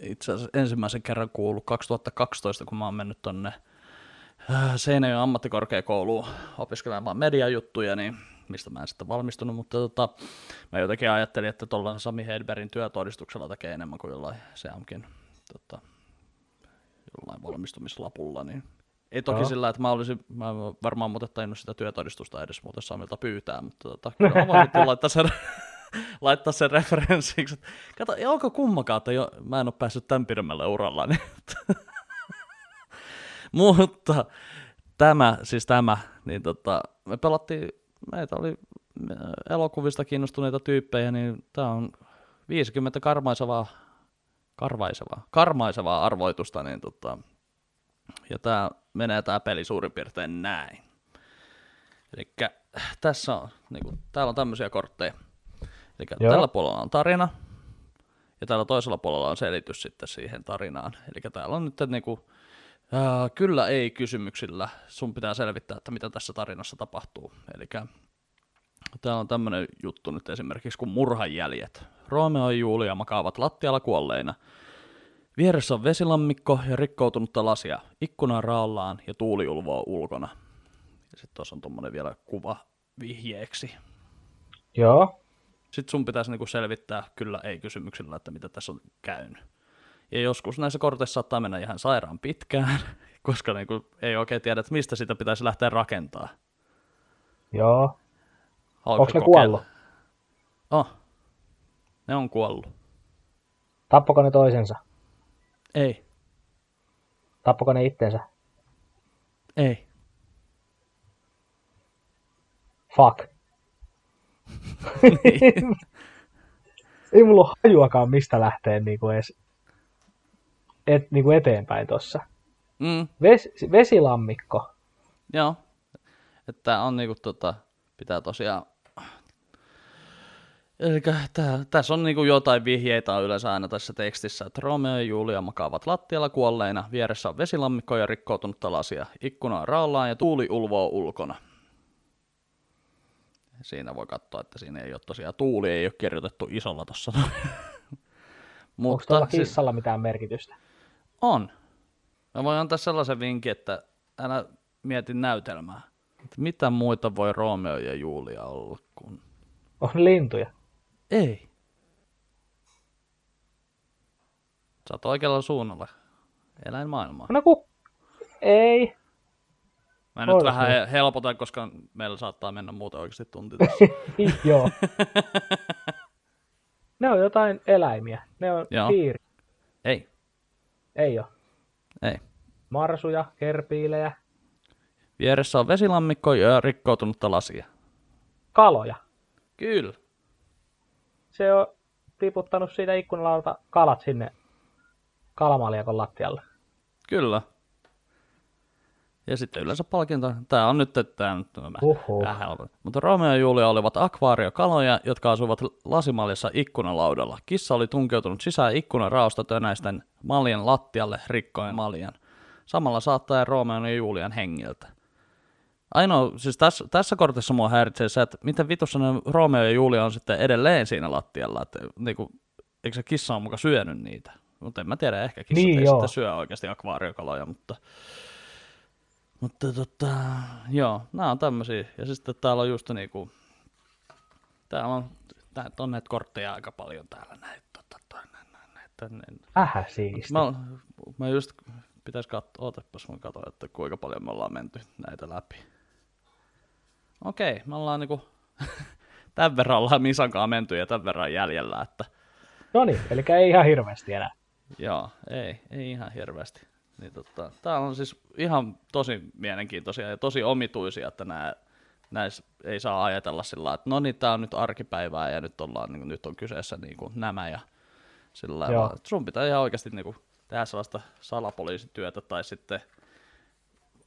itse asiassa ensimmäisen kerran kuullut kaksituhattakaksitoista, kun mä oon mennyt tonne Seinäjoen ammattikorkeakouluun opiskelemaan mediajuttuja, niin mistä mä en sitten valmistunut, mutta tota, mä jotenkin ajattelin, että tuolla Sami Hedbergin työtodistuksella tekee enemmän kuin jollain SEAMkin tota, jollain valmistumislapulla, niin ei toki no. sillä, että mä olisin, mä varmaan muuten tainnut sitä työtodistusta edes muuten Samilta pyytää, mutta tota, kyllä mä voin sitten laittaa sen, laittaa sen referenssiksi. Kato, onko kummakaan, että jo, mä en ole päässyt tämän pidemmälle uralla. Niin. Mutta tämä, siis tämä, niin tota, me pelattiin, meitä oli elokuvista kiinnostuneita tyyppejä, niin tää on viisikymmentä karmaisevaa, karmaisevaa, karmaisevaa arvoitusta, niin tota, ja tää menee tämä peli suurin piirtein näin. Elikkä tässä on, niin kuin, täällä on tämmöisiä kortteja. Elikkä Joo. tällä puolella on tarina, ja täällä toisella puolella on selitys sitten siihen tarinaan. Elikkä täällä on nyt niin kuin, äh, kyllä ei kysymyksillä. Sun pitää selvittää, että mitä tässä tarinassa tapahtuu. Elikkä täällä on tämmöinen juttu nyt esimerkiksi kuin murhanjäljet. Romeo ja Julia makaavat lattialla kuolleina. Vieressä on vesilammikko ja rikkoutunutta lasia. Ikkuna raollaan ja tuuli ulvoo ulkona. Ja sitten tuossa on tuommoinen vielä kuva vihjeeksi. Joo. Sitten sun pitäisi niinku selvittää kyllä ei kysymyksillä, että mitä tässä on käynyt. Ja joskus näissä korteissa saattaa mennä ihan sairaan pitkään, koska niinku ei oikein tiedä, että mistä sitä pitäisi lähteä rakentaa. Joo. Onko ne kuollut? Oh. Ne on kuollut. Tappako ne toisensa? Ei. Tappako ne itteensä? Ei. Fuck. Ei mulla ole hajuakaan mistä lähtee niinku edes et, niinku eteenpäin tossa. Mm. Ves, vesilammikko. Joo. Että on niinku tota, pitää tosiaan... Elikkä tää, tässä on niinku jotain vihjeitä yleensä aina tässä tekstissä, että Romeo ja Julia makaavat lattialla kuolleina, vieressä on vesilammikko ja rikkoutunutta lasia, ikkuna on raollaan ja tuuli ulvoo ulkona. Siinä voi katsoa, että siinä ei ole tosiaan, tuuli ei ole kirjoitettu isolla tuossa. Onko tuolla kissalla siis, mitään merkitystä? On. Mä voin antaa sellaisen vinkin, että älä mieti näytelmää. Että mitä muita voi Romeo ja Julia olla kuin... On lintuja. Ei. Sä oot oikealla suunnalla. Eläinmaailmaa. No ku... Ei. Mä nyt Olis vähän niin. helpotan, koska meillä saattaa mennä muuta oikeasti tunti tässä. Joo. Ne on jotain eläimiä. Ne on Joo. piiri. Ei. Ei oo. Ei. Marsuja, herpiilejä. Vieressä on vesilammikko ja rikkoutunutta lasia. Kaloja. Kyllä. Se on tiputtanut siitä ikkunalalta kalat sinne kalamaliakon lattialle. Kyllä. Ja sitten yleensä palkinta. Tämä on nyt, että tämä on vähän helpompi. Mutta Romeo ja Julia olivat akvaariokaloja, jotka asuivat lasimaljassa ikkunalaudalla. Kissa oli tunkeutunut sisään ikkunaraosta tönäisten maljan lattialle rikkoen maljan. Samalla saattaa Romeon ja Julian hengiltä. Ainoa, siis tässä, tässä kortissa mua häiritsee se, että miten vitussa ne Romeo ja Julia on sitten edelleen siinä lattialla. Että, niin kuin, eikö se kissa ole muka syönyt niitä? Mutta en mä tiedä, ehkä kissat niin, ei joo. sitten syö oikeasti akvaariokaloja, mutta... Mutta tota, joo, nämä on tämmöisiä. Ja sitten täällä on just niinku, täällä on, tää on näitä kortteja aika paljon täällä näin. Tota, Vähän siisti. Mä, mä just, pitäis katsoa, ootapas mun katsoa, että kuinka paljon me ollaan menty näitä läpi. Okei, me ollaan niinku, tämän verran ollaan Misankaan menty ja tämän verran jäljellä, että. Noniin, eli ei ihan hirveästi enää. Joo, ei, ei ihan hirveästi. Niin tota, tää on siis ihan tosi mielenkiintoisia ja tosi omituisia, että nää, näissä ei saa ajatella sillä, että no niin, tää on nyt arkipäivää ja nyt, ollaan, niin kuin, nyt on kyseessä niin kuin, nämä ja sillä lailla. Sun pitää ihan oikeasti niin kuin, tehdä sellaista salapoliisityötä tai sitten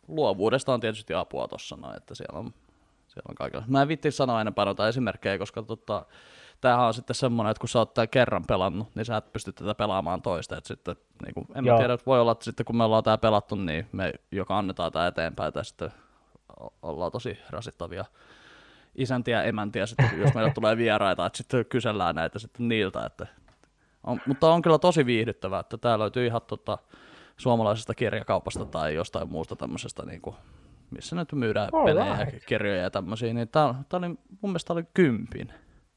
luovuudesta on tietysti apua tuossa noin, että siellä on, siellä on kaikenlaista. Mä en viittiin sanoa enempää noita esimerkkejä, koska tota, tämähän on sitten semmoinen, että kun sä oot tämän kerran pelannut, niin sä et pysty tätä pelaamaan toista. Että sitten, niin kun, en mä tiedä, että voi olla, että sitten kun me ollaan tää pelattu, niin me joka annetaan tää eteenpäin, tai sitten ollaan tosi rasittavia isäntiä ja emäntiä, sitten, jos meillä tulee vieraita, että sitten kysellään näitä sitten niiltä. Että on, mutta on kyllä tosi viihdyttävää, että tää löytyy ihan tota, suomalaisesta kirjakaupasta tai jostain muusta tämmöisestä, niin kuin, missä nyt myydään oh, pelejä right. ja kirjoja ja tämmöisiä. Niin tää, tää oli, mun mielestä oli kympin.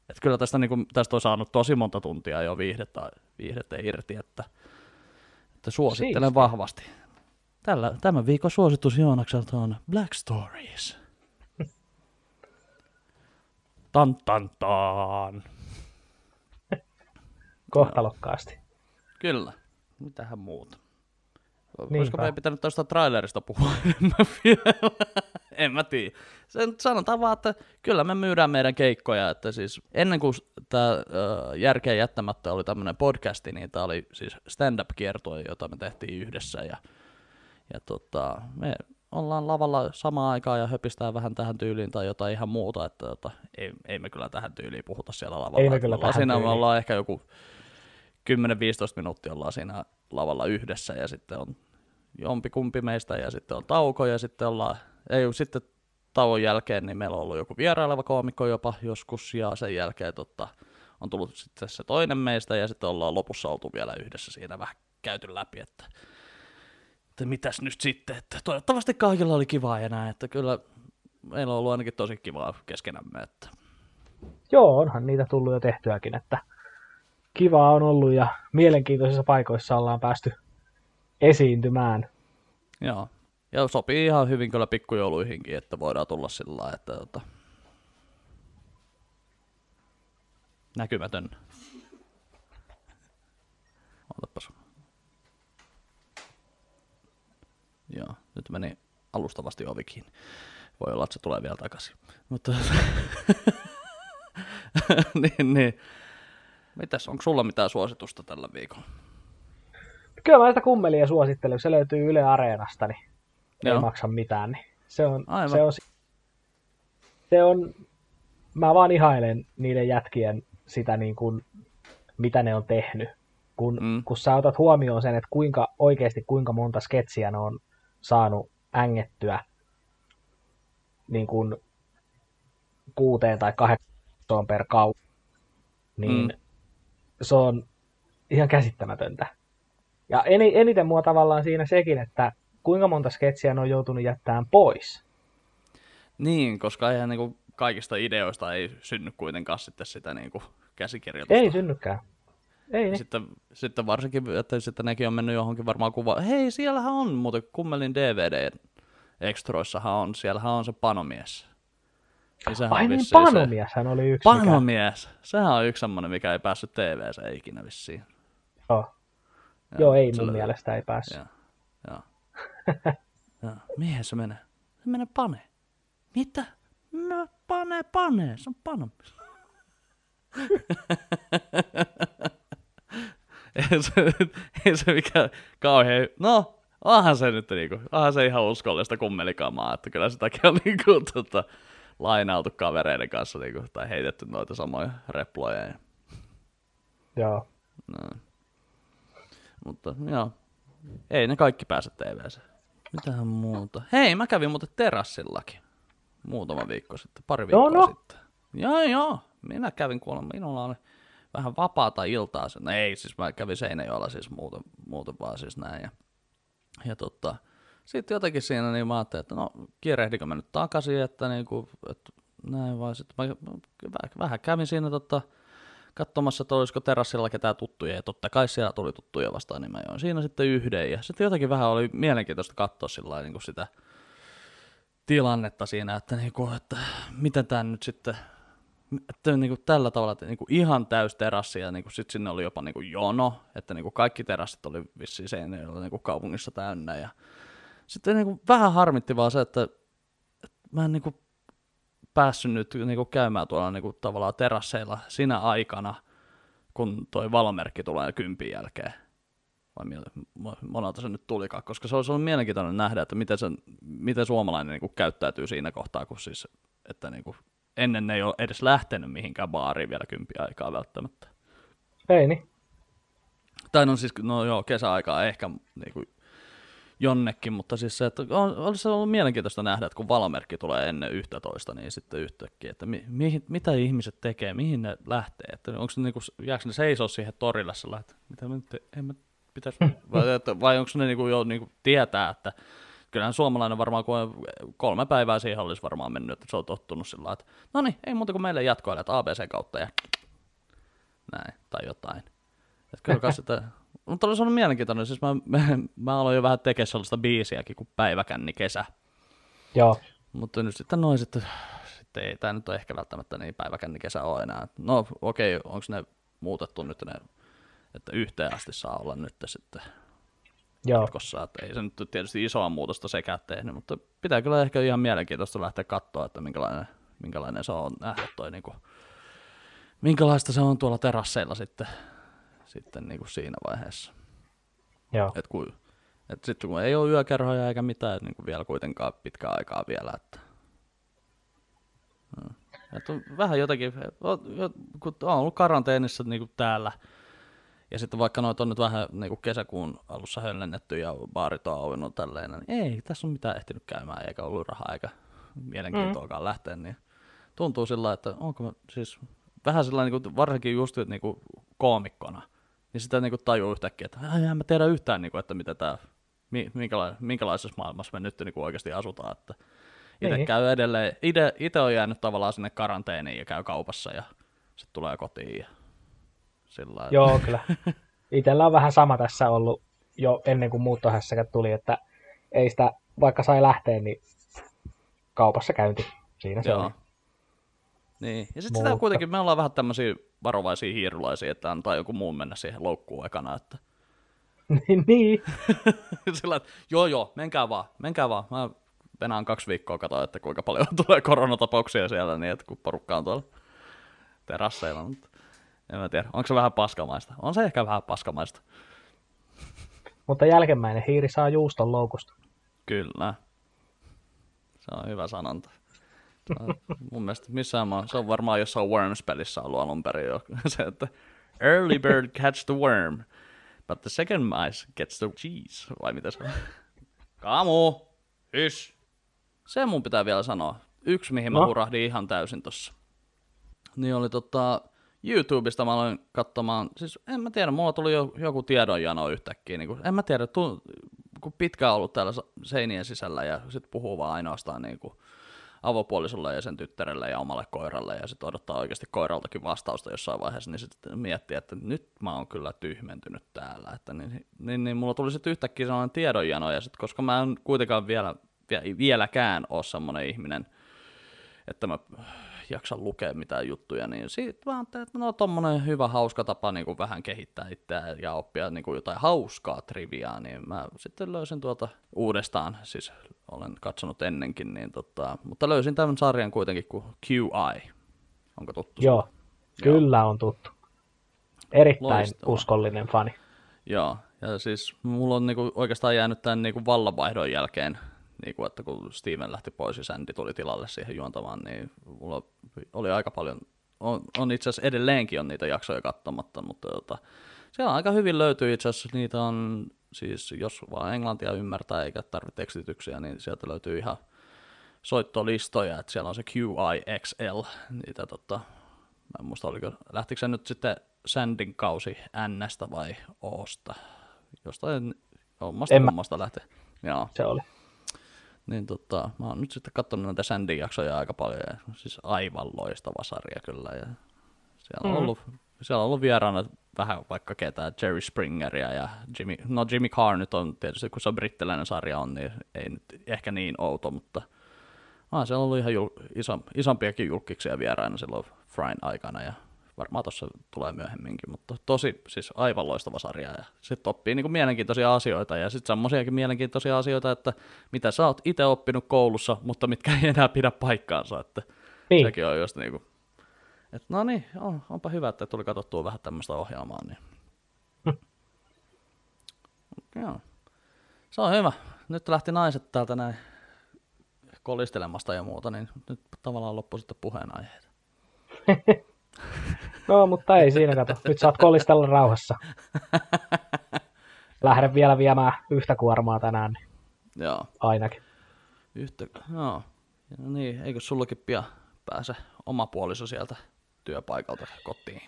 Että kyllä tästä, niin kuin, tästä on saanut tosi monta tuntia jo viihdettä, viihdettä irti, että, että suosittelen Siisti. vahvasti. Tällä, tämän viikon suositus Joonakselta on Black Stories. Tan tan tan. Kohtalokkaasti. Kyllä. Mitähän muuta? Olisiko meidän pitänyt tästä trailerista puhua enemmän vielä? En mä tiedä. Sen sanotaan vaan, että kyllä me myydään meidän keikkoja. Että siis ennen kuin tämä Järkeä jättämättä oli tämmöinen podcasti, niin tämä oli siis stand-up-kiertue, jota me tehtiin yhdessä. Ja, Ja tota, me ollaan lavalla samaan aikaan ja höpistää vähän tähän tyyliin tai jotain ihan muuta, että tota, ei, ei me kyllä tähän tyyliin puhuta siellä lavalla. Ei me kyllä tähän siinä tyyliin. Me ollaan ehkä joku kymmenen viisitoista minuuttia ollaan siinä lavalla yhdessä ja sitten on jompikumpi meistä ja sitten on tauko ja sitten ollaan, ei sitten tauon jälkeen niin meillä on ollut joku vieraileva koomikko jopa joskus ja sen jälkeen totta, on tullut sitten se toinen meistä ja sitten ollaan lopussa oltu vielä yhdessä siinä vähän käyty läpi, että, että mitäs nyt sitten, että toivottavasti kaikilla oli kivaa ja näin, että kyllä meillä on ollut ainakin tosi kivaa keskenämme. Että. Joo, onhan niitä tullut jo tehtyäkin, että kivaa on ollut ja mielenkiintoisissa paikoissa ollaan päästy esiintymään. Joo, ja sopii ihan hyvin kyllä pikkujouluihinkin, että voidaan tulla sillä lailla, että tota... näkymätön. Otapas. Joo, nyt meni alustavasti ovikin. Voi olla, että se tulee vielä takaisin. Mutta... niin, niin. Mitäs, onko sulla mitään suositusta tällä viikolla? Kyllä mä sitä Kummelia suosittelen, se löytyy Yle Areenasta, niin joo. Ei maksa mitään. Niin se on, se on, se on, mä vaan ihailen niiden jätkien sitä, niin kuin, mitä ne on tehnyt. Kun, mm. kun sä otat huomioon sen, että kuinka, oikeasti kuinka monta sketsiä ne on saanut ängettyä niin kuin kuuteen tai kahdeksan per kausi, niin mm. se on ihan käsittämätöntä. Ja eniten mua tavallaan siinä sekin, että kuinka monta sketsiä ne on joutunut jättämään pois. Niin, koska eihän niinku kaikista ideoista ei synny kuitenkaan sitten sitä niinku käsikirjoitusta. Ei synnykään. Ei. Sitten, sitten varsinkin, että sitten nekin on mennyt johonkin varmaan kuvaan. Hei, siellähän on muuten Kummelin D V D-ekstroissahan on, siellähän on se panomies. Niin ai niin, panomieshän se, oli yksi. Panomies, mikä... sehän on yksi semmoinen, mikä ei päässyt T V:seen ikinä vissiin. Joo. Ja, joo, ei mun mielestä ei päässyt. Joo, joo. joo. Mihin se menee? Se menee pane. Mitä? No pane, pane. Se on panomies. ei, se, ei se mikään kauhean... No, onhan se nyt niinku, onhan se ihan uskollista Kummelikamaa, että kyllä sitäkin on niinku tota... lainailtu kavereiden kanssa niinku, tai heitetty noita samoja reploja. Ja... joo. No. Mutta joo, ei ne kaikki pääse T V:seen. Mitähän muuta? Hei, mä kävin muuten terassillakin muutama viikko sitten, pari viikkoa no, no. sitten. Joo, joo, minä kävin kuulemma. Minulla oli vähän vapaata iltaa. No ei, siis mä kävin Seinäjoella siis muuten, muuten vaan siis näin. Ja, ja tota... sitten jotenkin siinä niin mä ajattelin, että no kiirehdinkö mä nyt takaisin, että, niinku, että näin vai sitten mä, mä vähän kävin siinä tota, katsomassa, että olisiko terassilla ketään tuttuja ja totta kai siellä tuli tuttuja vastaan, niin mä join siinä sitten yhden ja sitten jotenkin vähän oli mielenkiintoista katsoa sillain, niinku sitä tilannetta siinä, että, niinku, että miten tämä nyt sitten, että niinku, tällä tavalla että, niinku, ihan täys terassi ja niinku, sitten sinne oli jopa niinku, jono, että niinku, kaikki terassit oli vissiin Seinäjoella niinku, kaupungissa täynnä ja sitten niinku vähän harmitti vaan se, että, että mä en niinku päässyt nyt niinku käymään tuolla niinku tavallaan terasseilla sinä aikana, kun toi valomerkki tulee kympin jälkeen. Vai monelta se nyt tulikaan, koska se olisi ollut mielenkiintoinen nähdä, että miten, se, miten suomalainen niinku käyttäytyy siinä kohtaa, kun siis, että niinku ennen ei ole edes lähtenyt mihinkään baariin vielä kympin aikaa välttämättä. Ei niin. Tai no siis, no joo, kesäaikaa ehkä niinku... jonnekin, mutta siis se, että olisi ollut mielenkiintoista nähdä, että kun valomerkki tulee ennen yhtätoista, niin sitten yhtäkkiä, että mi- mi- mitä ihmiset tekee, mihin ne lähtee, että onko ne, niinku, jääkö ne seisoo siihen torille sillä, että mitä mä nyt, en mä pitäisi, vai, että, vai onko ne niinku jo niinku tietää, että kyllähän suomalainen varmaan kolme päivää siihen olisi varmaan mennyt, että se on tottunut sillä, että no niin, ei muuta kuin meille jatkoilijat A B C kautta ja näin, tai jotain, että kyllä sitä... Mutta olisi ollut mielenkiintoinen, siis mä, mä, mä aloin jo vähän tekemään sellaista biisiäkin kuin Päiväkänni kesä. Joo. Mutta nyt sitten noin sitten, sitten ei tämä nyt ole ehkä välttämättä niin Päiväkänni kesä ole enää. No okei, okay, onko ne muutettu nyt ne, että yhteen asti saa olla nyt sitten jatkossa. Että ei se nyt tietysti isoa muutosta sekään tehnyt, mutta pitää kyllä ehkä ihan mielenkiintoista lähteä katsoa, että minkälainen, minkälainen se on nähdä toi, niin kuin, minkälaista se on tuolla terasseilla sitten. sitten niin kuin siinä vaiheessa. Joo. Et kun Sitten kun ei ole yökerhoja eikä mitään, et niinku vielä kuitenkaan pitkään aikaa vielä. Että... Et on vähän jotenkin, kun on ollut karanteenissa niinku täällä, ja sitten vaikka noita on nyt vähän niinku kesäkuun alussa höllennetty ja baarit on auennut tälleen, niin ei tässä ole mitään ehtinyt käymään, eikä ollut rahaa eikä mielenkiintoakaan mm. lähteä. Niin tuntuu sillä, että onko mä, siis vähän sillä niinku, varsinkin just niinku koomikkona, niin sitä niinku tajuu yhtäkkiä, että en mä tiedä yhtään, niinku, että mitä tää, minkäla- minkälaisessa maailmassa me nyt niinku oikeasti asutaan. Että ite niin. käy edelleen, ite, ite on jäänyt tavallaan sinne karanteeniin ja käy kaupassa ja sitten tulee kotiin ja sillä lailla. Joo, kyllä. Itellä on vähän sama tässä ollut jo ennen kuin muuttohässäkät tuli, että ei sitä, vaikka sai lähteä, niin kaupassa käynti. Siinä se on. Niin, ja sitten sitä kuitenkin, me ollaan vähän tämmöisiä varovaisia hiirulaisia, että antaa joku muun mennä siihen loukkuun ekana, että... niin. Sillä, että joo joo, menkää vaan, menkää vaan. Mä venään kaksi viikkoa katsoa, että kuinka paljon tulee koronatapauksia siellä, niin että kun porukka on tuolla terasseilla. Mutta en mä tiedä, onko se vähän paskamaista? On se ehkä vähän paskamaista. Mutta jälkimmäinen hiiri saa juuston loukusta. Kyllä. Se on hyvä sanonta. Mun mielestä missään maa, se on varmaan jossain Worms-pelissä ollut alun perin jo se, että early bird catch the worm, but the second mice gets the cheese, vai mitä se on? Kamu! Hys! Se mun pitää vielä sanoa. Yksi, mihin mä no. hurahdin ihan täysin tossa. Niin oli tota, YouTubesta mä aloin katsomaan, siis en mä tiedä, mulla tuli jo, joku tiedonjano yhtäkkiä, niin kun, en mä tiedä, tu, kun pitkään ollut täällä seinien sisällä ja sit puhuu vaan ainoastaan niinku avopuolisolle ja sen tyttärelle ja omalle koiralle, ja sitten odottaa oikeasti koiraltakin vastausta jossain vaiheessa, niin sitten miettii, että nyt mä oon kyllä tyhmentynyt täällä. Että niin, niin, niin mulla tuli sitten yhtäkkiä sellainen tiedonjano, ja sitten koska mä en kuitenkaan vielä, vieläkään ole semmoinen ihminen, että mä jaksan lukea mitään juttuja, niin siitä vaan ajattelin, että no tommonen hyvä, hauska tapa niin kuin vähän kehittää itseään ja oppia niin kuin jotain hauskaa triviaa, niin mä sitten löysin tuolta uudestaan, siis olen katsonut ennenkin, niin tota, mutta löysin tämän sarjan kuitenkin kuin Q I. Onko tuttu? Joo, Joo. Kyllä on tuttu. Erittäin loistava. Uskollinen fani. Joo, ja siis mulla on niin kuin oikeastaan jäänyt tämän niin kuin vallanvaihdon jälkeen, niin kuin, että kun Steven lähti pois ja Sandy tuli tilalle siihen juontamaan, niin mulla oli aika paljon, on, on itse asiassa edelleenkin on niitä jaksoja katsomatta, mutta jota, siellä aika hyvin löytyy itse asiassa, niitä on siis, jos vaan englantia ymmärtää eikä tarvitse tekstityksiä, niin sieltä löytyy ihan soittolistoja, että siellä on se Q I X L, niitä tota, mä en muista, oliko, lähtikö se nyt sitten Sandin kausi N-stä vai Osta, jostain omasta kummasta lähti. Joo. Se oli. Niin tota, mä oon nyt sitten katsonut näitä Sandin jaksoja aika paljon, ja siis aivan loistava sarja kyllä, ja siellä on mm. ollut, siellä on ollut vieraana vähän vaikka ketään Jerry Springeria ja Jimmy, no Jimmy Carr nyt on tietysti, kun se on brittiläinen sarja on, niin ei nyt ehkä niin outo, mutta ah, siellä on ollut ihan jul, iso, isompiakin julkkiksia vieraana silloin Fryn aikana, ja varmaan tuossa tulee myöhemminkin, mutta tosi siis aivan loistava sarja, ja sitten oppii niinku mielenkiintoisia asioita, ja sitten semmoisiakin mielenkiintoisia asioita, että mitä sä oot itse oppinut koulussa, mutta mitkä ei enää pidä paikkaansa, että niin. Sekin on just niinku, että no niin, on, onpa hyvä, että tuli katsottua vähän tämmöistä ohjaamaan, niin joo, se on hyvä, nyt lähti naiset täältä näin kolistelemasta ja muuta, niin nyt tavallaan loppui sitten puheenaiheita. No, mutta ei siinä kato. Nyt saat kolistella rauhassa. Lähden vielä viemään yhtä kuormaa tänään. Niin. Joo. Ainakin. Yhtä, joo. No niin, eikö sullakin pian pääse oma puoliso sieltä työpaikalta kotiin?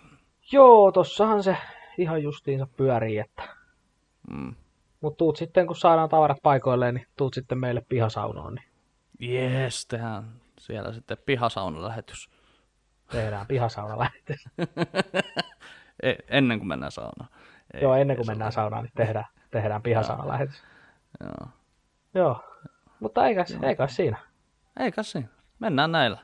Joo, tossahan se ihan justiinsa pyörii, että... Mm. Mut tuut sitten, kun saadaan tavarat paikoilleen, niin tuut sitten meille pihasaunoon. Niin... Jees, tehdään siellä sitten pihasaunalähetys. Tehdään pihasaunalähetys. Ennen kuin mennään saunaan. Ei, Joo, ennen kuin mennään saunaan, niin tehdään, tehdään pihasaunalähetys. Joo. Joo, mutta eikäs, eikäs siinä. Eikäs siinä. Mennään näillä.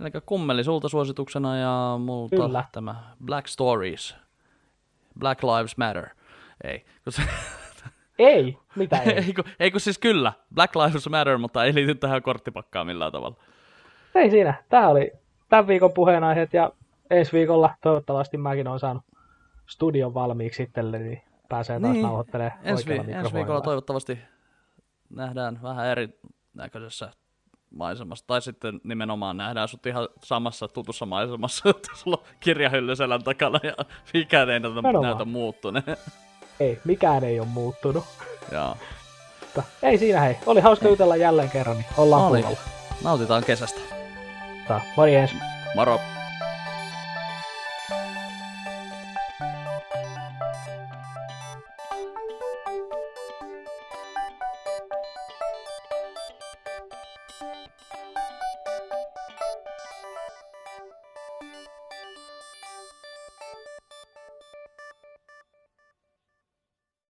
Eli Kummeli sulta suosituksena ja multa Kyllä. tämä Black Stories. Black Lives Matter. Ei. Ei? Mitä ei? ei, kun, ei kun siis kyllä. Black Lives Matter, mutta ei liity tähän korttipakkaan millään tavalla. Ei siinä. Tämä oli... Tämän viikon puheenaiheet ja ensi viikolla toivottavasti mäkin olen saanut studion valmiiksi itselleni, niin pääsee taas niin nauhoittelemaan oikealla mikrofonilla. Ensi viikolla toivottavasti nähdään vähän erinäköisessä maisemassa, tai sitten nimenomaan nähdään sut ihan samassa tutussa maisemassa, että sulla on kirjahyllyselän takana ja mikään ei näytä, näytä muuttuneen. Ei, mikään ei ole muuttunut. Joo. Mutta ei siinä hei, oli hauska ei. jutella jälleen kerran, niin ollaan kuulolla. Nautitaan kesästä. Moro ensi. Moro.